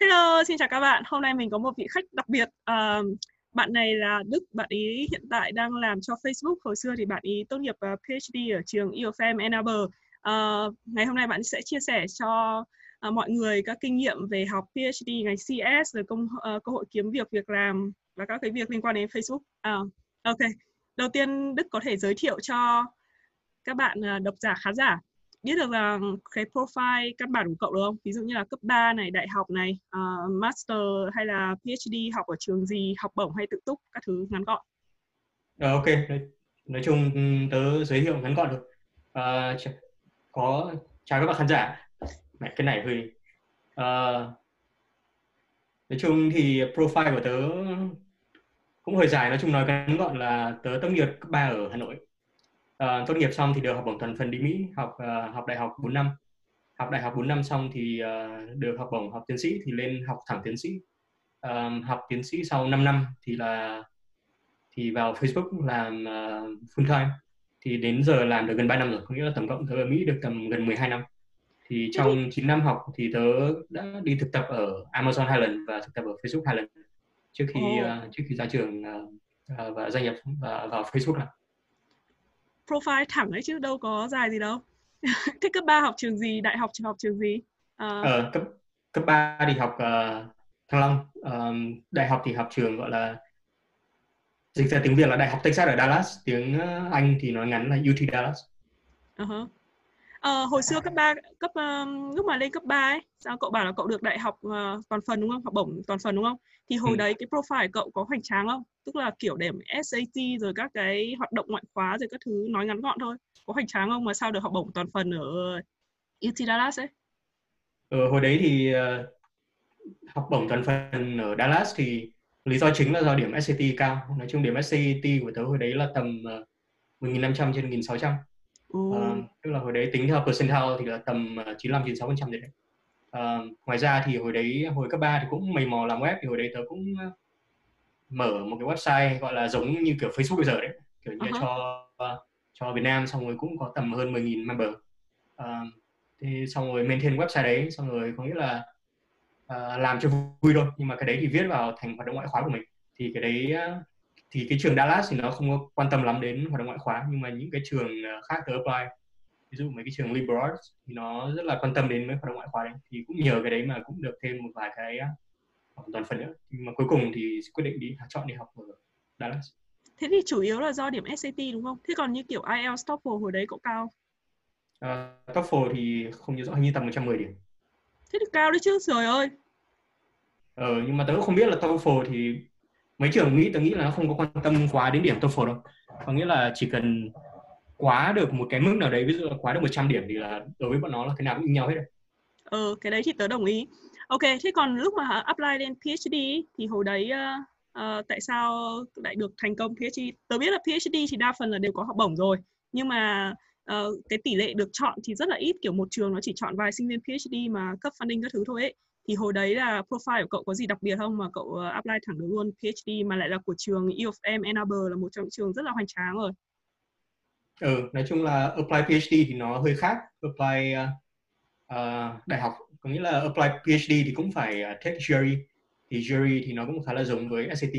Hello, xin chào các bạn. Hôm nay mình có một vị khách đặc biệt. Bạn này là Đức. Bạn ý hiện tại đang làm cho Facebook. Hồi xưa thì bạn ý tốt nghiệp PhD ở trường UFM Edinburgh. Ngày hôm nay bạn sẽ chia sẻ cho mọi người các kinh nghiệm về học PhD ngành CS, rồi cơ hội kiếm việc, việc làm và các cái việc liên quan đến Facebook. Ok. Đầu tiên Đức có thể giới thiệu cho các bạn độc giả, khán giả biết được là cái profile căn bản của cậu được không? Ví dụ như là cấp 3 này, đại học này, master hay là PhD, học ở trường gì, học bổng hay tự túc, các thứ ngắn gọn. Ok, nói chung tớ giới thiệu ngắn gọn được. Chào các bạn khán giả. Mẹ, cái này hơi... nói chung thì profile của tớ cũng hơi dài, nói chung nói ngắn gọn là tớ tốt nghiệp cấp 3 ở Hà Nội. Tốt nghiệp xong thì được học bổng toàn phần đi Mỹ, học đại học 4 năm. Học đại học 4 năm xong thì được học bổng học tiến sĩ, thì lên học thẳng tiến sĩ. Học tiến sĩ sau 5 năm thì vào Facebook làm full time. Thì đến giờ làm được gần 3 năm rồi, có nghĩa là tổng cộng tớ ở Mỹ được tầm gần 12 năm. Thì trong 9 năm học thì tớ đã đi thực tập ở Amazon 2 lần và thực tập ở Facebook 2 lần trước khi ra trường và gia nhập vào Facebook này. Profile thẳng đấy chứ đâu có dài gì đâu. Thế cấp 3 học trường gì, đại học học trường gì? Cấp 3 thì học Thăng Long, đại học thì học trường gọi là dịch ra tiếng Việt là Đại học Texas ở Dallas, tiếng Anh thì nói ngắn là UT Dallas. Hồi xưa lúc mà lên cấp 3 ấy, sao cậu bảo là cậu được đại học toàn phần đúng không? Học bổng toàn phần đúng không? Thì hồi đấy cái profile cậu có hoành tráng không? Tức là kiểu điểm SAT rồi các cái hoạt động ngoại khóa rồi các thứ, nói ngắn gọn thôi. Có hoành tráng không mà sao được học bổng toàn phần ở UT Dallas ấy? Hồi đấy thì học bổng toàn phần ở Dallas thì lý do chính là do điểm SAT cao. Nói chung điểm SAT của tớ hồi đấy là tầm 1.500 trên 1.600. Tức là hồi đấy tính theo percentile thì là tầm 95-96% đấy. Ngoài ra thì hồi cấp 3 thì cũng mày mò làm web, thì hồi đấy tớ cũng mở một cái website gọi là giống như kiểu Facebook bây giờ đấy, kiểu như cho Việt Nam, xong rồi cũng có tầm hơn 10.000 member. Thì xong rồi maintain website đấy, xong rồi có nghĩa là làm cho vui thôi, nhưng mà cái đấy thì viết vào thành hoạt động ngoại khóa của mình. Thì cái đấy thì cái trường Dallas thì nó không có quan tâm lắm đến hoạt động ngoại khóa, nhưng mà những cái trường khác tớ apply, ví dụ mấy cái trường liberal arts thì nó rất là quan tâm đến mấy hoạt động ngoại khóa đấy, thì cũng nhờ cái đấy mà cũng được thêm một vài cái toàn phần nữa, nhưng mà cuối cùng thì quyết định chọn đi học ở Dallas. Thế thì chủ yếu là do điểm SAT đúng không? Thế còn như kiểu IELTS, TOEFL hồi đấy cậu cao? TOEFL thì không nhớ rõ, hình như tầm 110 điểm. Thế thì cao đấy chứ, trời ơi. Nhưng mà tớ cũng không biết là TOEFL thì mấy trường Mỹ, tớ nghĩ là nó không có quan tâm quá đến điểm TOEFL đâu. Có nghĩa là chỉ cần quá được một cái mức nào đấy, ví dụ là quá được 100 điểm thì là đối với bọn nó là cái nào cũng như nhau hết rồi. Cái đấy thì tớ đồng ý. Ok, thế còn lúc mà apply lên PhD thì hồi đấy tại sao lại được thành công PhD? Tớ biết là PhD thì đa phần là đều có học bổng rồi, nhưng mà cái tỷ lệ được chọn thì rất là ít, kiểu một trường nó chỉ chọn vài sinh viên PhD mà cấp funding các thứ thôi ấy. Thì hồi đấy là profile của cậu có gì đặc biệt không mà cậu apply thẳng được luôn PhD mà lại là của trường U of M Edinburgh, là một trong những trường rất là hoành tráng rồi. Nói chung là apply PhD thì nó hơi khác apply đại học, có nghĩa là apply PhD thì cũng phải take jury, thì jury thì nó cũng khá là giống với SAT.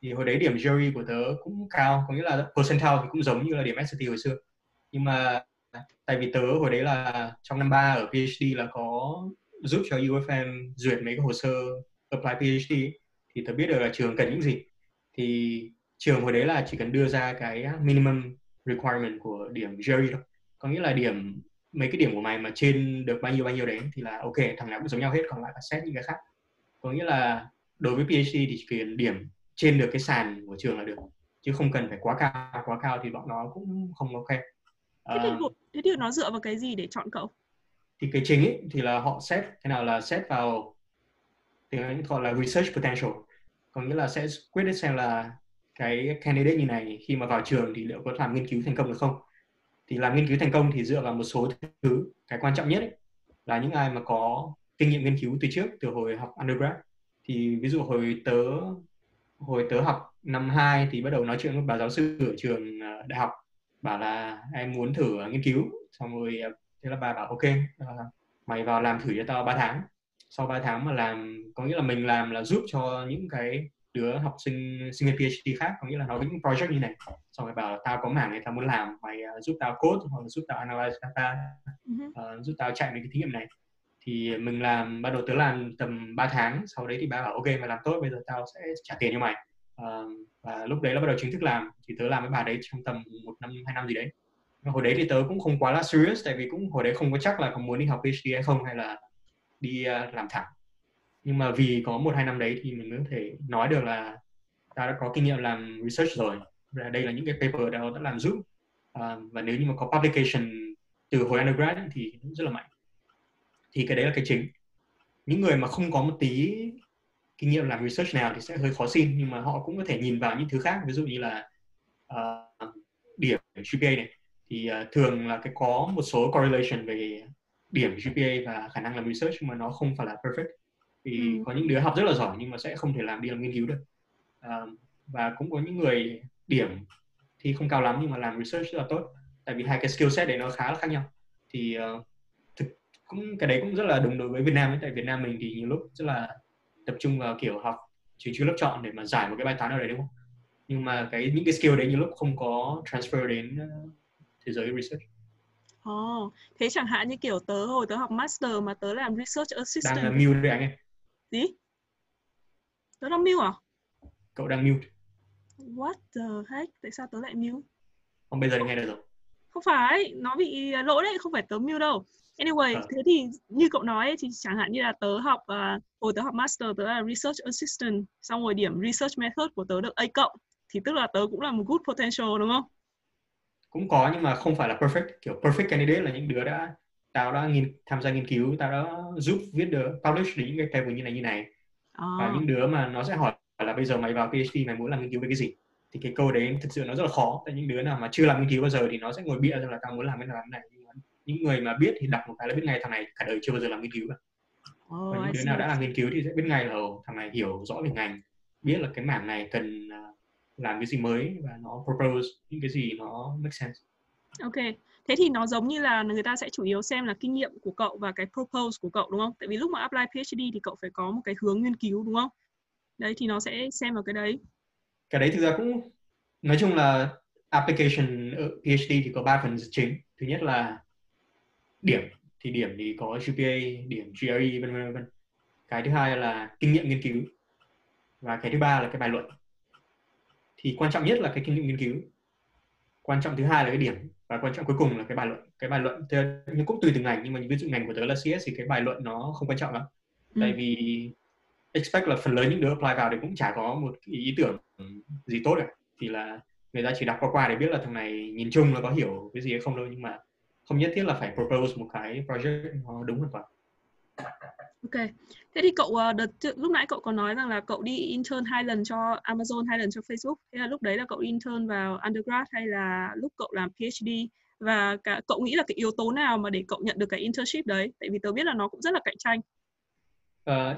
Thì hồi đấy điểm jury của tớ cũng cao, có nghĩa là percentile thì cũng giống như là điểm SAT hồi xưa, nhưng mà tại vì tớ hồi đấy là trong năm 3 ở PhD là có giúp cho UFM duyệt mấy cái hồ sơ apply PhD, thì tớ biết được là trường cần những gì. Thì trường hồi đấy là chỉ cần đưa ra cái minimum requirement của điểm jury thôi, có nghĩa là điểm mấy cái điểm của mày mà trên được bao nhiêu đấy thì là ok, thằng nào cũng giống nhau hết, còn lại là xét những cái khác. Có nghĩa là đối với PhD thì chỉ cần điểm trên được cái sàn của trường là được, chứ không cần phải quá cao thì bọn nó cũng không ok. Thế thì nó dựa vào cái gì để chọn cậu? Thì cái chính ấy, thì là họ xét thế nào là xét vào tiếng Anh gọi là research potential, có nghĩa là sẽ quyết định xem là cái candidate như này khi mà vào trường thì liệu có làm nghiên cứu thành công được không. Thì làm nghiên cứu thành công thì dựa vào một số thứ, cái quan trọng nhất ấy, là những ai mà có kinh nghiệm nghiên cứu từ trước, từ hồi học undergrad. Thì ví dụ hồi tớ học năm 2 thì bắt đầu nói chuyện với bà giáo sư ở trường đại học, bảo là em muốn thử nghiên cứu, xong rồi thế là bà bảo ok, mày vào làm thử cho tao 3 tháng. Sau 3 tháng mà làm có nghĩa là mình làm là giúp cho những cái đứa học sinh viên PhD khác, có nghĩa là nó có những project như này, xong rồi bảo tao có mảng này tao muốn làm, mày giúp tao code hoặc là giúp tao analyze data, giúp tao chạy mấy cái thí nghiệm này. Thì mình làm, ban đầu tớ làm tầm 3 tháng, sau đấy thì ba bảo ok mày làm tốt, bây giờ tao sẽ trả tiền cho mày. Và lúc đấy là bắt đầu chính thức làm, thì tớ làm với bà đấy trong tầm 1 năm, 2 năm gì đấy. Hồi đấy thì tớ cũng không quá là serious, tại vì cũng hồi đấy không có chắc là có muốn đi học PhD hay không, hay là đi làm thẳng. Nhưng mà vì có 1-2 năm đấy thì mình mới có thể nói được là ta đã có kinh nghiệm làm research rồi. Và đây là những cái paper đã làm giúp. Và nếu như mà có publication từ hồi undergrad ấy, thì cũng rất là mạnh. Thì cái đấy là cái chính. Những người mà không có một tí kinh nghiệm làm research nào thì sẽ hơi khó xin. Nhưng mà họ cũng có thể nhìn vào những thứ khác. Ví dụ như là điểm GPA này. Thì thường là cái có một số correlation về điểm GPA và khả năng làm research, nhưng mà nó không phải là perfect. Thì có những đứa học rất là giỏi nhưng mà sẽ không thể làm đi làm nghiên cứu được. Và cũng có những người điểm thì không cao lắm nhưng mà làm research rất là tốt. Tại vì hai cái skill set đấy nó khá là khác nhau. Thì cái đấy cũng rất là đúng đối với Việt Nam ấy. Tại Việt Nam mình thì nhiều lúc rất là tập trung vào kiểu học chính trị lớp chọn để mà giải một cái bài toán nào đấy, đúng không? Nhưng mà những cái skill đấy nhiều lúc không có transfer đến thế giới research. Thế chẳng hạn như kiểu tớ hồi tớ học master mà tớ làm research assistant. Đang là mute đấy anh em. Gì? Tớ đang mute à? Cậu đang mute. What the heck? Tại sao tớ lại mute? Không, bây giờ thì nghe được rồi. Không phải, nó bị lỗi đấy, không phải tớ mute đâu. Anyway, thế thì như cậu nói ấy, thì chẳng hạn như là tớ học, hồi tớ học master tớ là research assistant. Xong rồi điểm research method của tớ được A+. Thì tức là tớ cũng là một good potential, đúng không? Cũng có, nhưng mà không phải là perfect. Kiểu perfect candidate là những đứa tham gia nghiên cứu, tao đã giúp viết được, publish những cái paper như này. Và những đứa mà nó sẽ hỏi là bây giờ mày vào PhD mày muốn làm nghiên cứu về cái gì, thì cái câu đấy thực sự nó rất là khó. Tại những đứa nào mà chưa làm nghiên cứu bao giờ thì nó sẽ ngồi bịa rằng là tao muốn làm cái này. Những người mà biết thì đọc một cái là biết ngay, thằng này cả đời chưa bao giờ làm nghiên cứu cả. Và những đứa nào đã làm nghiên cứu thì sẽ biết ngay là thằng này hiểu rõ về ngành, biết là cái mảng này cần làm cái gì mới và nó propose những cái gì nó make sense. Ok, thế thì nó giống như là người ta sẽ chủ yếu xem là kinh nghiệm của cậu và cái propose của cậu, đúng không? Tại vì lúc mà apply PhD thì cậu phải có một cái hướng nghiên cứu, đúng không? Đấy thì nó sẽ xem vào cái đấy. Cái đấy thực ra cũng, nói chung là application PhD thì có 3 phần chính. Thứ nhất là điểm thì có GPA, điểm GRE vân vân. Cái thứ hai là kinh nghiệm nghiên cứu và cái thứ ba là cái bài luận. Thì quan trọng nhất là cái kinh nghiệm nghiên cứu, quan trọng thứ hai là cái điểm, và quan trọng cuối cùng là cái bài luận. Cái bài luận nhưng cũng tùy từng ngành, nhưng mà ví dụ ngành của tớ là CS thì cái bài luận nó không quan trọng lắm. Tại vì expect là phần lớn những đứa apply vào thì cũng chả có một ý tưởng gì tốt cả, thì là người ta chỉ đọc qua để biết là thằng này nhìn chung là có hiểu cái gì hay không đâu, nhưng mà không nhất thiết là phải propose một cái project nó đúng hoàn toàn. Ok, thế thì cậu lúc nãy cậu có nói rằng là cậu đi intern 2 lần cho Amazon, 2 lần cho Facebook. Thế là lúc đấy là cậu intern vào undergrad hay là lúc cậu làm PhD, và cậu nghĩ là cái yếu tố nào mà để cậu nhận được cái internship đấy? Tại vì tớ biết là nó cũng rất là cạnh tranh.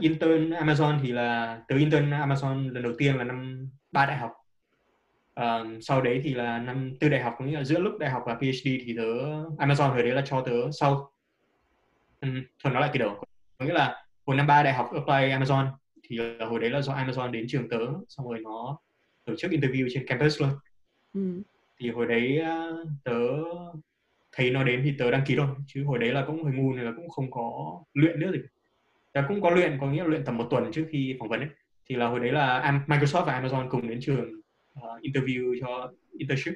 Intern Amazon thì là tớ intern Amazon lần đầu tiên là năm 3 đại học. Sau đấy thì là năm 4 đại học, cũng nghĩa là giữa lúc đại học và PhD thì tớ Amazon hồi đấy là cho tớ sau. Thôi nói lại từ đầu. Nghĩa là hồi năm 3 đại học apply Amazon thì hồi đấy là do Amazon đến trường tớ, xong rồi nó tổ chức interview trên campus luôn. Thì hồi đấy tớ thấy nó đến thì tớ đăng ký thôi, chứ hồi đấy là cũng hơi ngu nên là cũng không có luyện nữa. Thì tớ cũng có luyện, có nghĩa là luyện tầm 1 tuần trước khi phỏng vấn ấy. Thì là hồi đấy là Microsoft và Amazon cùng đến trường interview cho internship,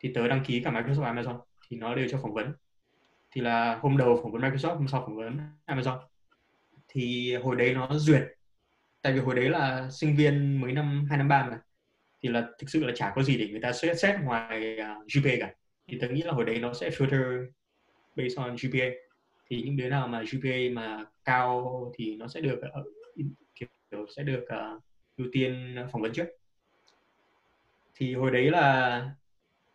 thì tớ đăng ký cả Microsoft và Amazon thì nó đều cho phỏng vấn. Thì là hôm đầu phỏng vấn Microsoft, hôm sau phỏng vấn Amazon. Thì hồi đấy nó duyệt, tại vì hồi đấy là sinh viên mới năm 2 năm 3 mà, thì là thực sự là chả có gì để người ta xét ngoài GPA cả. Thì tớ nghĩ là hồi đấy nó sẽ filter based on GPA, thì những đứa nào mà GPA mà cao thì nó sẽ được ưu tiên phỏng vấn trước. Thì hồi đấy là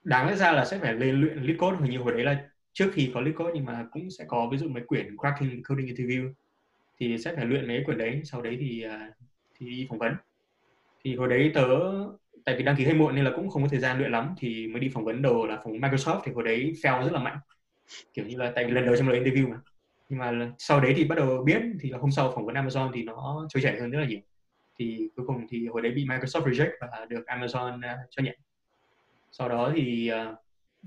đáng lẽ ra là sẽ phải lên luyện lead code, hình như hồi đấy là trước khi có lead code, nhưng mà cũng sẽ có ví dụ mấy quyển cracking coding interview thì sẽ phải luyện mấy quyển đấy, sau đấy thì phỏng vấn. Thì hồi đấy tớ, tại vì đăng ký hơi muộn nên là cũng không có thời gian luyện lắm, thì mới đi phỏng vấn đầu là phỏng vấn Microsoft. Thì hồi đấy fail rất là mạnh, kiểu như là tại vì lần đầu trong lời interview mà Nhưng mà sau đấy thì bắt đầu biết, thì là hôm sau phỏng vấn Amazon thì nó trôi chảy hơn rất là nhiều. Thì cuối cùng thì hồi đấy bị Microsoft reject và được Amazon cho nhận. Sau đó thì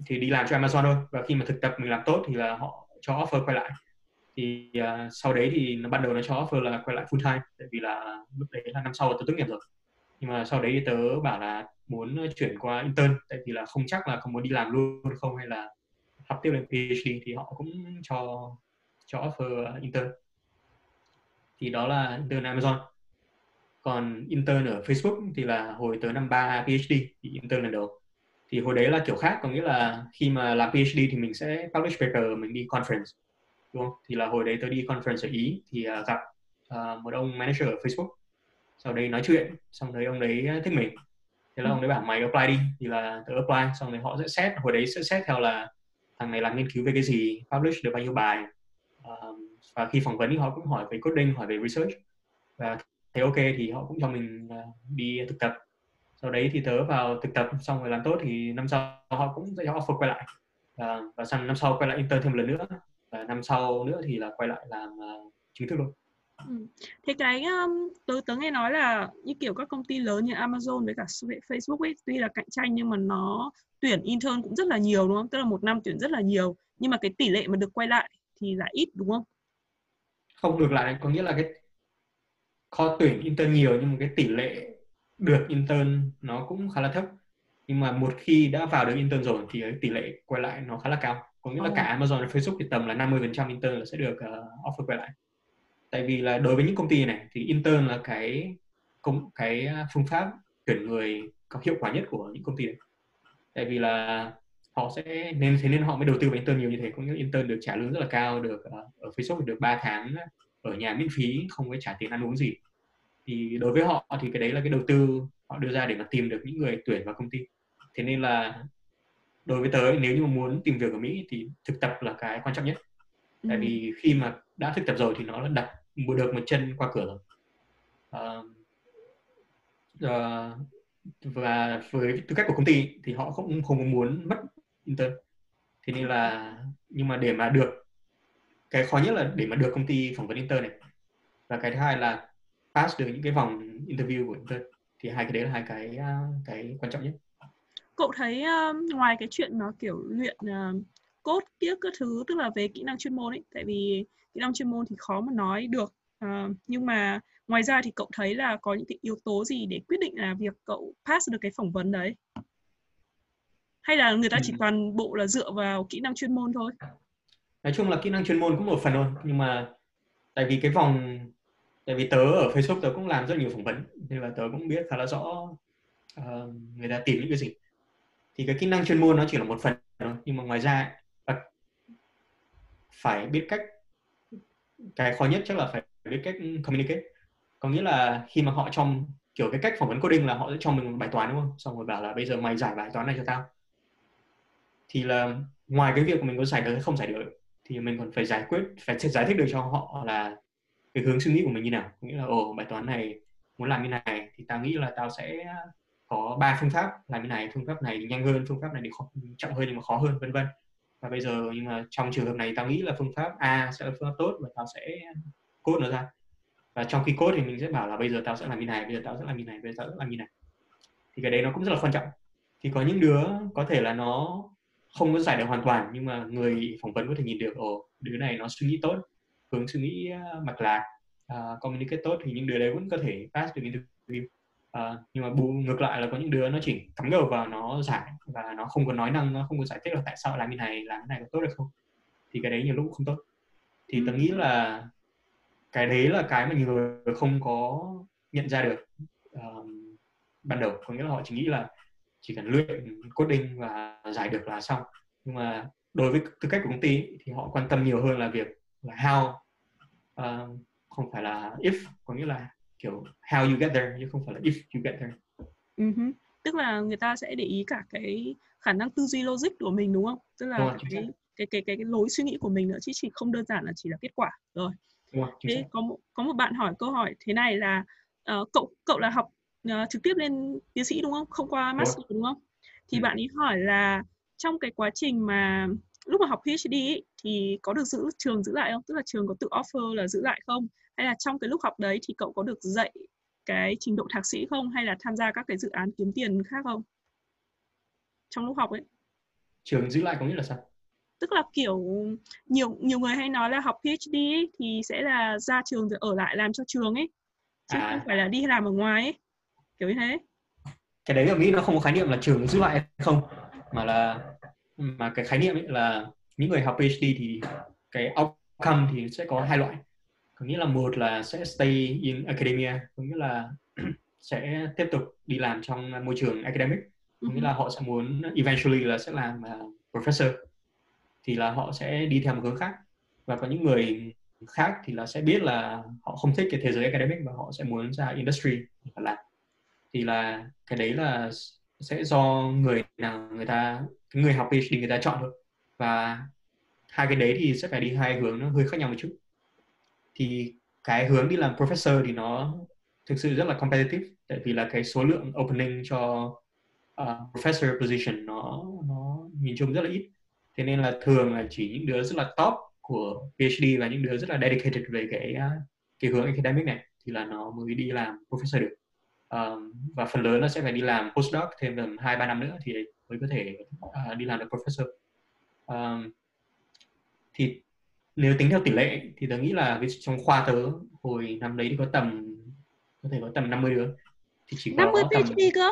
đi làm cho Amazon thôi, và khi mà thực tập mình làm tốt thì là họ cho offer quay lại. Thì sau đấy thì nó bắt đầu nó cho offer là quay lại full time, tại vì là lúc đấy là năm sau là tớ tốt nghiệp rồi. Nhưng mà sau đấy thì tớ bảo là muốn chuyển qua intern, tại vì là không chắc là không muốn đi làm luôn không hay là học tiếp lên PhD, thì họ cũng cho offer intern. Thì đó là intern Amazon. Còn intern ở Facebook thì là hồi tới năm 3 PhD thì intern lần đầu. Thì hồi đấy là kiểu khác, có nghĩa là khi mà làm PhD thì mình sẽ publish paper, mình đi conference, đúng không? Thì là hồi đấy tôi đi conference ở Ý thì gặp một ông manager ở Facebook. Sau đấy nói chuyện, xong đấy ông đấy thích mình. Thế là ông đấy bảo mày apply đi, thì là tớ apply, xong đấy họ sẽ xét, hồi đấy sẽ xét theo là thằng này làm nghiên cứu về cái gì, publish được bao nhiêu bài. Và khi phỏng vấn thì họ cũng hỏi về coding, hỏi về research. Và thế ok thì họ cũng cho mình đi thực tập. Sau đấy thì tớ vào thực tập xong rồi làm tốt thì năm sau họ cũng sẽ cho offer quay lại. Và sang năm sau quay lại intern thêm một lần nữa. Và năm sau nữa thì là quay lại làm chính thức luôn. Ừ. Thế cái tớ nghe nói là như kiểu các công ty lớn như Amazon với cả Facebook ấy, tuy là cạnh tranh nhưng mà nó tuyển intern cũng rất là nhiều, đúng không? Tức là một năm tuyển rất là nhiều, nhưng mà cái tỷ lệ mà được quay lại thì là ít, đúng không? Không, được lại có nghĩa là cái kho tuyển intern nhiều nhưng mà cái tỷ lệ được intern nó cũng khá là thấp. Nhưng mà một khi đã vào được intern rồi thì tỷ lệ quay lại nó khá là cao. Có nghĩa là cả Amazon và Facebook thì tầm là 50% intern là sẽ được offer quay lại. Tại vì là đối với những công ty này thì intern là cái phương pháp tuyển người có hiệu quả nhất của những công ty này. Tại vì là họ sẽ thế nên họ mới đầu tư vào intern nhiều như thế. Có nghĩa là intern được trả lương rất là cao, được ở Facebook thì được 3 tháng ở nhà miễn phí, không phải trả tiền ăn uống gì. Thì đối với họ thì cái đấy là cái đầu tư họ đưa ra để mà tìm được những người tuyển vào công ty. Thế nên là đối với tớ, nếu như mà muốn tìm việc ở Mỹ thì thực tập là cái quan trọng nhất. Tại vì khi mà đã thực tập rồi thì nó đặt được một chân qua cửa rồi. Và với tư cách của công ty thì họ cũng không muốn mất intern. Thế nên là, nhưng mà để mà được, cái khó nhất là để mà được công ty phỏng vấn intern này. Và cái thứ hai là pass được những cái vòng interview của intern. Thì hai cái đấy là hai cái quan trọng nhất. Cậu thấy ngoài cái chuyện nó kiểu luyện code tiếc các thứ, tức là về kỹ năng chuyên môn ấy, tại vì kỹ năng chuyên môn thì khó mà nói được, nhưng mà ngoài ra thì cậu thấy là có những cái yếu tố gì để quyết định là việc cậu pass được cái phỏng vấn đấy, hay là người ta chỉ toàn bộ là dựa vào kỹ năng chuyên môn thôi? Nói chung là kỹ năng chuyên môn cũng một phần thôi, nhưng mà tại vì tớ ở Facebook tớ cũng làm rất nhiều phỏng vấn nên là tớ cũng biết khá là rõ người ta tìm những cái gì. Thì cái kỹ năng chuyên môn nó chỉ là một phần thôi, nhưng mà ngoài ra phải biết cách, cái khó nhất chắc là phải biết cách communicate. Có nghĩa là khi mà họ trong kiểu cái cách phỏng vấn coding là họ sẽ cho mình một bài toán, đúng không? Xong rồi bảo là bây giờ mày giải bài toán này cho tao. Thì là ngoài cái việc mình có giải được hay không giải được thì mình còn phải giải thích được cho họ là cái hướng suy nghĩ của mình như nào. Có nghĩa là bài toán này muốn làm như này thì tao nghĩ là tao sẽ có 3 phương pháp làm như này, phương pháp này thì nhanh hơn, phương pháp này thì chậm hơn nhưng mà khó hơn, vân vân. Và bây giờ nhưng mà trong trường hợp này tao nghĩ là phương pháp A sẽ là phương pháp tốt và tao sẽ code nó ra. Và trong khi code thì mình sẽ bảo là bây giờ tao sẽ làm như này, bây giờ tao sẽ làm như này, bây giờ tao sẽ làm như này. Thì cái đấy nó cũng rất là quan trọng. Thì có những đứa có thể là nó không có giải được hoàn toàn, nhưng mà người phỏng vấn có thể nhìn được đứa này nó suy nghĩ tốt, hướng suy nghĩ mạch lạc, communicate tốt, thì những đứa đấy vẫn có thể pass được interview. Nhưng mà ngược lại là có những đứa nó chỉ cắm đầu vào, nó giải và nó không có nói năng, nó không có giải thích là tại sao làm cái này có tốt được không. Thì cái đấy nhiều lúc không tốt. Thì tớ nghĩ là cái đấy là cái mà nhiều người không có nhận ra được ban đầu. Có nghĩa là họ chỉ nghĩ là chỉ cần luyện coding và giải được là xong. Nhưng mà đối với tư cách của công ty thì họ quan tâm nhiều hơn là việc là how, không phải là if, có nghĩa là kiểu how you get there chứ không phải là if you get there. Tức là người ta sẽ để ý cả cái khả năng tư duy logic của mình, đúng không? Tức là cái lối suy nghĩ của mình nữa, chứ chỉ không đơn giản là chỉ là kết quả rồi. Đúng rồi, thế có một bạn hỏi câu hỏi thế này là cậu là học trực tiếp lên tiến sĩ, đúng không? Không qua master, đúng không? Thì bạn ấy hỏi là trong cái quá trình mà lúc mà học PhD ấy, thì có được trường giữ lại không? Tức là trường có tự offer là giữ lại không? Hay là trong cái lúc học đấy thì cậu có được dạy cái trình độ thạc sĩ không? Hay là tham gia các cái dự án kiếm tiền khác không? Trong lúc học ấy. Trường giữ lại có nghĩa là sao? Tức là kiểu nhiều người hay nói là học PhD ấy, thì sẽ là ra trường rồi ở lại làm cho trường ấy. Chứ không phải là đi làm ở ngoài ấy. Kiểu như thế. Cái đấy ở Mỹ nó không có khái niệm là trường giữ lại hay không. Mà là cái khái niệm ấy là những người học PhD thì cái outcome thì sẽ có hai loại. Có nghĩa là một là sẽ stay in academia, có nghĩa là sẽ tiếp tục đi làm trong môi trường academic. Có nghĩa là họ sẽ muốn eventually là sẽ làm professor, thì là họ sẽ đi theo một hướng khác. Và có những người khác thì là sẽ biết là họ không thích cái thế giới academic và họ sẽ muốn ra industry để làm. Thì là cái đấy là sẽ do người nào người học PhD người ta chọn thôi. Và hai cái đấy thì sẽ phải đi hai hướng nó hơi khác nhau một chút. Thì cái hướng đi làm professor thì nó thực sự rất là competitive, tại vì là cái số lượng opening cho professor position nó nhìn chung rất là ít. Thế nên là thường là chỉ những đứa rất là top của PhD và những đứa rất là dedicated về cái hướng academic này thì là nó mới đi làm professor được. Và phần lớn nó sẽ phải đi làm postdoc thêm tầm 2-3 năm nữa thì mới có thể đi làm được professor. Thì nếu tính theo tỷ lệ thì tớ nghĩ là trong khoa tớ hồi năm đấy thì có tầm 50 đứa thì chỉ 50 có tầm... PhD cơ?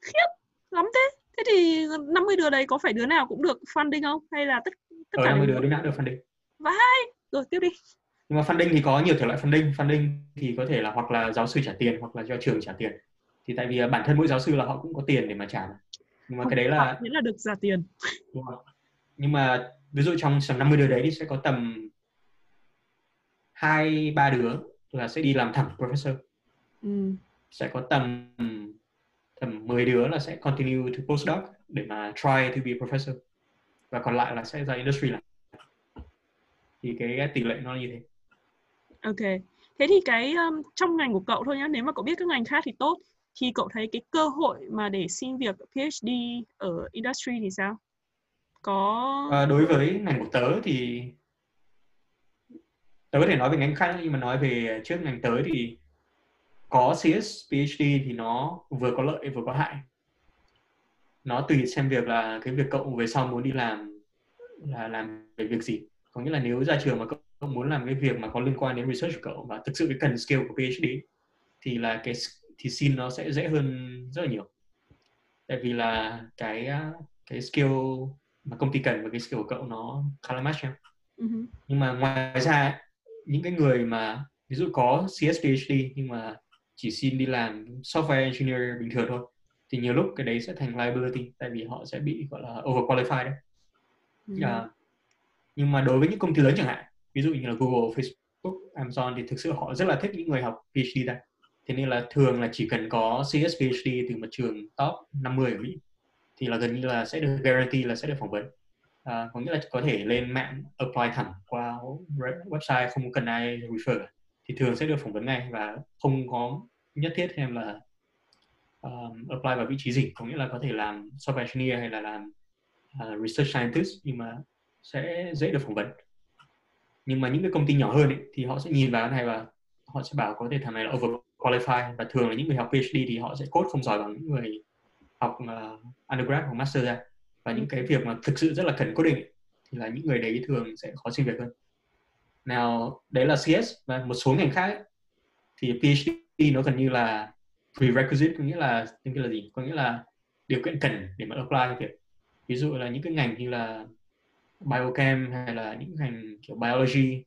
Khiếp, lắm thế. Thế thì 50 đứa đấy có phải đứa nào cũng được funding không? Hay là tất cả 50 đứa nào cũng được funding? Vãi! Rồi tiếp đi. Nhưng mà funding thì có nhiều thể loại funding. Funding thì có thể là hoặc là giáo sư trả tiền hoặc là do trường trả tiền. Thì tại vì bản thân mỗi giáo sư là họ cũng có tiền để mà trả. Nhưng mà không, cái đấy là... nghĩa là được trả tiền. Nhưng mà ví dụ trong 50 đứa đấy thì sẽ có tầm 2-3 đứa là sẽ đi làm thẳng professor. Sẽ có tầm 10 đứa là sẽ continue to postdoc để mà try to be professor. Và còn lại là sẽ ra industry làm. Thì cái tỷ lệ nó như thế. Ok. Thế thì cái trong ngành của cậu thôi nhá, nếu mà cậu biết các ngành khác thì tốt. Thì cậu thấy cái cơ hội mà để xin việc PhD ở industry thì sao? Có... đối với ngành của tớ thì tớ có thể nói về ngành khác, nhưng mà nói về trước ngành tớ thì có CS PhD thì nó vừa có lợi vừa có hại. Nó tùy xem việc là cái việc cậu về sau muốn đi làm là làm về việc gì. Có nghĩa là nếu ra trường mà cậu muốn làm cái việc mà có liên quan đến research của cậu và thực sự cái cần skill của PhD thì là cái thì xin nó sẽ dễ hơn rất là nhiều. Tại vì là cái skill mà công ty cần và cái skill của cậu nó khá là match nhau. Nhưng mà ngoài ra những cái người mà ví dụ có CS PhD nhưng mà chỉ xin đi làm software engineer bình thường thôi thì nhiều lúc cái đấy sẽ thành liability, tại vì họ sẽ bị gọi là overqualified đấy. Nhưng mà đối với những công ty lớn chẳng hạn, ví dụ như là Google, Facebook, Amazon thì thực sự họ rất là thích những người học PhD ra. Thế nên là thường là chỉ cần có CS PhD từ một trường top 50 ở Mỹ thì là gần như là sẽ được guarantee là sẽ được phỏng vấn. Có nghĩa là có thể lên mạng apply thẳng qua website, không cần ai refer cả. Thì thường sẽ được phỏng vấn ngay và không có nhất thiết thêm là apply vào vị trí gì. Có nghĩa là có thể làm software engineer hay là làm research scientist nhưng mà sẽ dễ được phỏng vấn. Nhưng mà những cái công ty nhỏ hơn ấy, thì họ sẽ nhìn vào cái này và họ sẽ bảo có thể thằng này là overqualified. Và thường là những người học PhD thì họ sẽ code không giỏi bằng những người học undergrad hoặc master ra. Và những cái việc mà thực sự rất là cần coding ấy, thì là những người đấy thường sẽ khó xin việc hơn. Nào, đấy là CS. Và một số ngành khác ấy, thì PhD nó gần như là prerequisite, có nghĩa là tiếng kia là gì? Có nghĩa là điều kiện cần để mà apply việc. Ví dụ là những cái ngành như là biochem hay là những ngành kiểu biology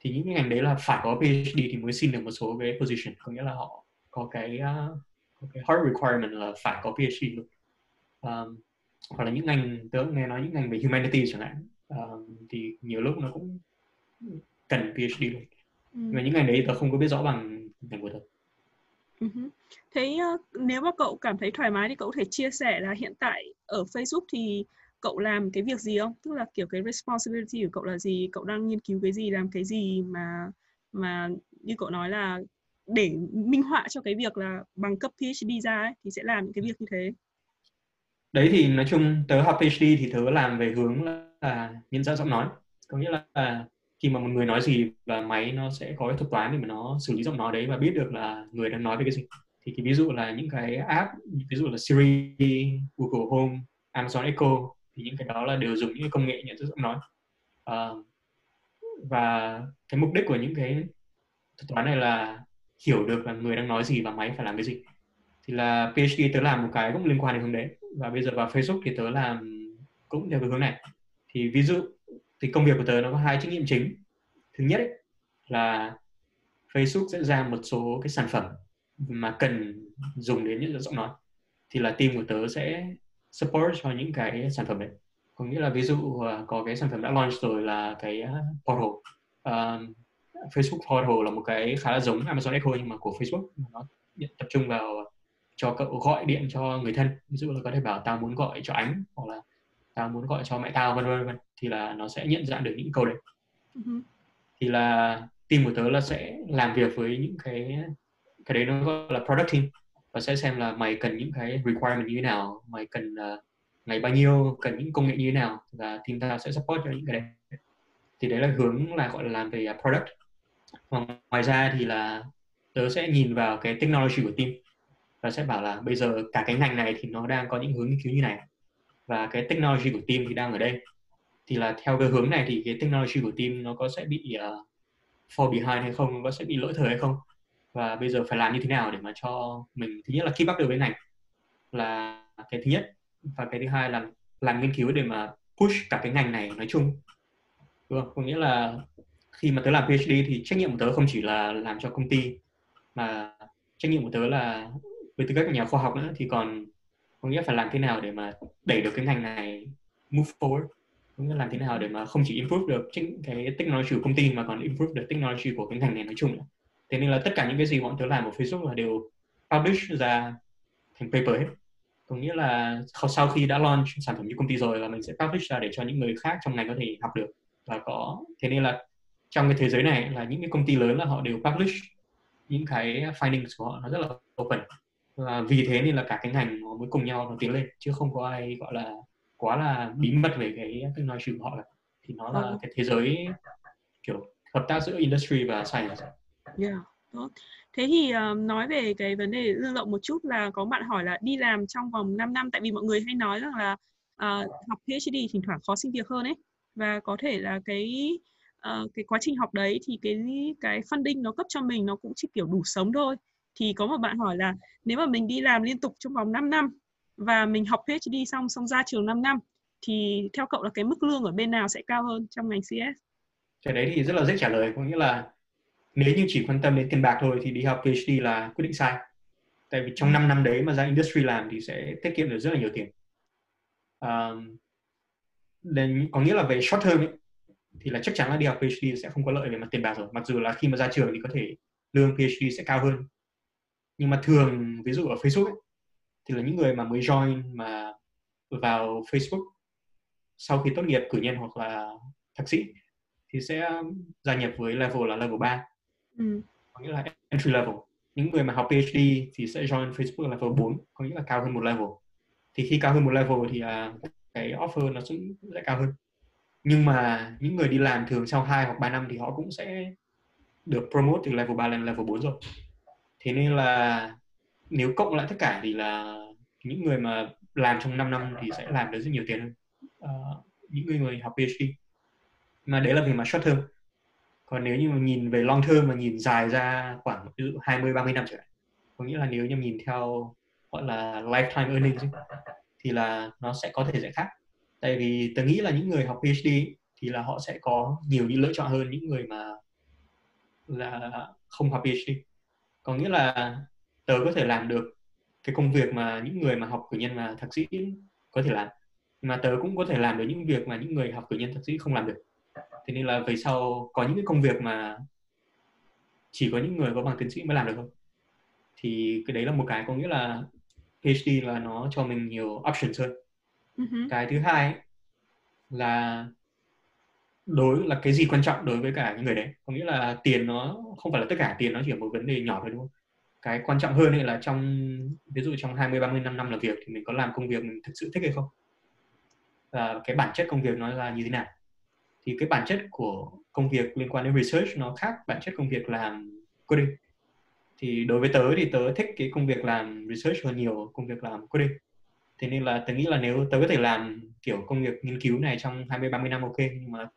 thì những cái ngành đấy là phải có PhD thì mới xin được một số cái position, có nghĩa là họ có cái hard requirement là phải có PhD luôn. Hoặc là những ngành tớ nghe nói những ngành về humanities chẳng hạn thì nhiều lúc nó cũng cần PhD luôn. Và những ngành đấy tớ không có biết rõ bằng ngành của tớ. Thế nếu mà cậu cảm thấy thoải mái thì cậu có thể chia sẻ là hiện tại ở Facebook thì cậu làm cái việc gì không? Tức là kiểu cái responsibility của cậu là gì? Cậu đang nghiên cứu cái gì, làm cái gì mà như cậu nói là để minh họa cho cái việc là bằng cấp PhD ra ấy, thì sẽ làm những cái việc như thế. Đấy thì nói chung tớ học PhD thì tớ làm về hướng là nhân dạng giọng nói. Có nghĩa là khi mà một người nói gì và máy nó sẽ có cái thuật toán để mà nó xử lý giọng nói đấy và biết được là người đang nói về cái gì. Thì ví dụ là những cái app, ví dụ là Siri, Google Home, Amazon Echo, thì những cái đó là đều dùng những cái công nghệ nhận dạng giọng nói. Và cái mục đích của những cái thuật toán này là hiểu được là người đang nói gì và máy phải làm cái gì. Thì là PhD tớ làm một cái cũng liên quan đến hướng đấy. Và bây giờ vào Facebook thì tớ làm cũng theo cái hướng này. Thì ví dụ thì công việc của tớ nó có hai trách nhiệm chính. Thứ nhất ấy, là Facebook sẽ ra một số cái sản phẩm mà cần dùng đến những giọng nói. Thì là team của tớ sẽ support cho những cái sản phẩm đấy. Có nghĩa là ví dụ có cái sản phẩm đã launch rồi là cái portal. Facebook portal là một cái khá là giống Amazon Echo nhưng mà của Facebook. Nó tập trung vào cho cậu gọi điện cho người thân. Ví dụ là có thể bảo tao muốn gọi cho Ánh hoặc là tao muốn gọi cho mẹ tao vân vân. Thì là nó sẽ nhận dạng được những câu đấy. Thì là team của tớ là sẽ làm việc với những cái đấy nó gọi là product team và sẽ xem là mày cần những cái requirement như thế nào, mày cần ngày bao nhiêu, cần những công nghệ như thế nào và team tao sẽ support cho những cái đấy. Thì đấy là hướng là gọi là làm về product. Và ngoài ra thì là tớ sẽ nhìn vào cái technology của team và sẽ bảo là bây giờ cả cái ngành này thì nó đang có những hướng nghiên cứu như này và cái technology của team thì đang ở đây. Thì là theo cái hướng này thì cái technology của team nó có sẽ bị fall behind hay không, nó có sẽ bị lỗi thời hay không, và bây giờ phải làm như thế nào để mà cho mình thứ nhất là keep up được với ngành là cái thứ nhất, và cái thứ hai là làm nghiên cứu để mà push cả cái ngành này nói chung, đúng không? Có nghĩa là khi mà tớ làm PhD thì trách nhiệm của tớ không chỉ là làm cho công ty mà trách nhiệm của tớ là với tư cách nhà khoa học nữa thì còn có nghĩa phải làm thế nào để mà đẩy được cái ngành này move forward, có nghĩa làm thế nào để mà không chỉ improve được cái technology của công ty mà còn improve được technology của cái ngành này nói chung nữa. Thế nên là tất cả những cái gì bọn tớ làm ở Facebook là đều publish ra thành paper hết. Có nghĩa là sau khi đã launch sản phẩm như công ty rồi là mình sẽ publish ra để cho những người khác trong ngành có thể học được và có. Thế nên là trong cái thế giới này là những cái công ty lớn là họ đều publish những cái findings của họ nó rất là open. Và vì thế nên là cả cái ngành nó mới cùng nhau nó tiến lên chứ không có ai gọi là quá là bí mật về cái technology của họ. Thì nó là cái thế giới kiểu hợp tác giữa industry và science. Yeah. Tốt. Thế thì nói về cái vấn đề lương lậu một chút là có bạn hỏi là đi làm trong vòng 5 năm, tại vì mọi người hay nói rằng là học PhD thỉnh thoảng khó xin việc hơn ấy, và có thể là cái quá trình học đấy thì cái funding nó cấp cho mình nó cũng chỉ kiểu đủ sống thôi. Thì có một bạn hỏi là nếu mà mình đi làm liên tục trong vòng 5 năm và mình học PhD xong ra trường 5 năm thì theo cậu là cái mức lương ở bên nào sẽ cao hơn trong ngành CS? Cái đấy thì rất là dễ trả lời, có nghĩa là nếu như chỉ quan tâm đến tiền bạc thôi thì đi học PhD là quyết định sai. Tại vì trong 5 năm đấy mà ra industry làm thì sẽ tiết kiệm được rất là nhiều tiền. Có nghĩa là về short term ấy, thì là chắc chắn là đi học PhD sẽ không có lợi về mặt tiền bạc rồi. Mặc dù là khi mà ra trường thì có thể lương PhD sẽ cao hơn. Nhưng mà thường, ví dụ ở Facebook ấy, thì là những người mà mới join mà vào Facebook sau khi tốt nghiệp cử nhân hoặc là thạc sĩ thì sẽ gia nhập với level là level 3. Có nghĩa là entry level. Những người mà học PhD thì sẽ join Facebook là level 4, có nghĩa là cao hơn một level. Thì khi cao hơn một level thì cái offer nó cũng sẽ cao hơn. Nhưng mà những người đi làm thường sau 2 hoặc 3 năm thì họ cũng sẽ được promote từ level 3 lên level 4 rồi. Thế nên là nếu cộng lại tất cả thì là những người mà làm trong 5 năm thì sẽ làm được rất nhiều tiền hơn những người học PhD. Mà đấy là về mặt short term. Còn nếu như mà nhìn về long term mà nhìn dài ra khoảng 20-30 năm trở lại, có nghĩa là nếu như nhìn theo gọi là lifetime earnings ấy, thì là nó sẽ có thể sẽ khác. Tại vì tôi nghĩ là những người học PhD thì là họ sẽ có nhiều những lựa chọn hơn những người mà là không học PhD. Có nghĩa là tớ có thể làm được cái công việc mà những người mà học cử nhân và thạc sĩ có thể làm, mà tớ cũng có thể làm được những việc mà những người học cử nhân thạc sĩ không làm được. Thế nên là về sau có những cái công việc mà chỉ có những người có bằng tiến sĩ mới làm được thôi. Thì cái đấy là một cái, có nghĩa là PhD là nó cho mình nhiều options hơn. Cái thứ hai ấy, là đối là cái gì quan trọng đối với cả những người đấy. Có nghĩa là tiền nó không phải là tất cả, tiền nó chỉ là một vấn đề nhỏ thôi, đúng không? cái quan trọng hơn là ví dụ trong 20-30 năm làm việc thì mình có làm công việc mình thực sự thích hay không, và cái bản chất công việc nó là như thế nào. Thì cái bản chất của công việc liên quan đến research nó khác bản chất công việc làm coding. Thì đối với tớ thì tớ thích cái công việc làm research hơn nhiều công việc làm coding. Thế nên là tớ nghĩ là nếu tớ có thể làm kiểu công việc nghiên cứu này trong 20-30 năm ok, nhưng mà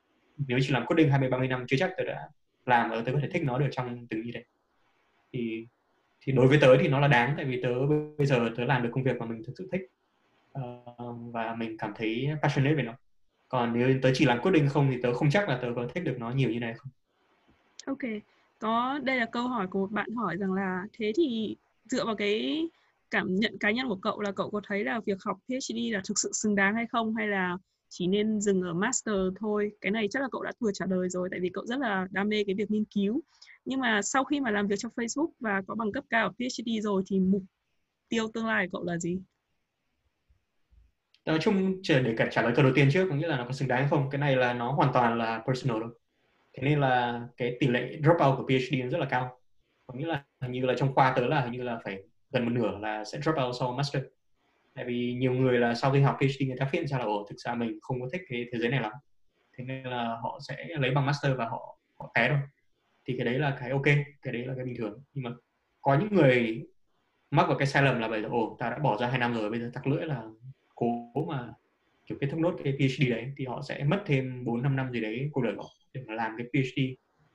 nếu chỉ làm coding 20-30 năm chưa chắc tớ đã làm và tớ có thể thích nó được trong từng như thế. Thì đối với tớ thì nó là đáng, tại vì tớ bây giờ tớ làm được công việc mà mình thực sự thích và mình cảm thấy passionate về nó. Còn nếu tớ chỉ làm coding không thì tớ không chắc là tớ có thích được nó nhiều như này không. Ok, đây là câu hỏi của một bạn hỏi rằng là thế thì dựa vào cái cảm nhận cá nhân của cậu là cậu có thấy là việc học PhD là thực sự xứng đáng hay không, hay là chỉ nên dừng ở master thôi? Cái này chắc là cậu đã vừa trả lời rồi, tại vì cậu rất là đam mê cái việc nghiên cứu. Nhưng mà sau khi mà làm việc cho Facebook và có bằng cấp cao ở PhD rồi thì mục tiêu tương lai của cậu là gì? Nói chung để trả lời câu đầu tiên trước, có nghĩa là nó có xứng đáng hay không, cái này là nó hoàn toàn là personal thôi. Thế nên là cái tỷ lệ dropout của PhD nó rất là cao. Có nghĩa là hình như là trong khoa tớ là hình như là phải gần một nửa là sẽ dropout sau master. Tại vì nhiều người là sau khi học PhD người ta phát hiện ra là thực ra mình không có thích cái thế giới này lắm. Thế nên là họ sẽ lấy bằng master và họ té thôi. Thì cái đấy là cái ok, cái đấy là cái bình thường. Nhưng mà có những người mắc vào cái sai lầm là bây giờ ta đã bỏ ra 2 năm rồi, bây giờ tắc lưỡi là cố mà kiểu kết thúc nốt cái PhD đấy, thì họ sẽ mất thêm 4-5 năm gì đấy cuộc đời họ để mà làm cái PhD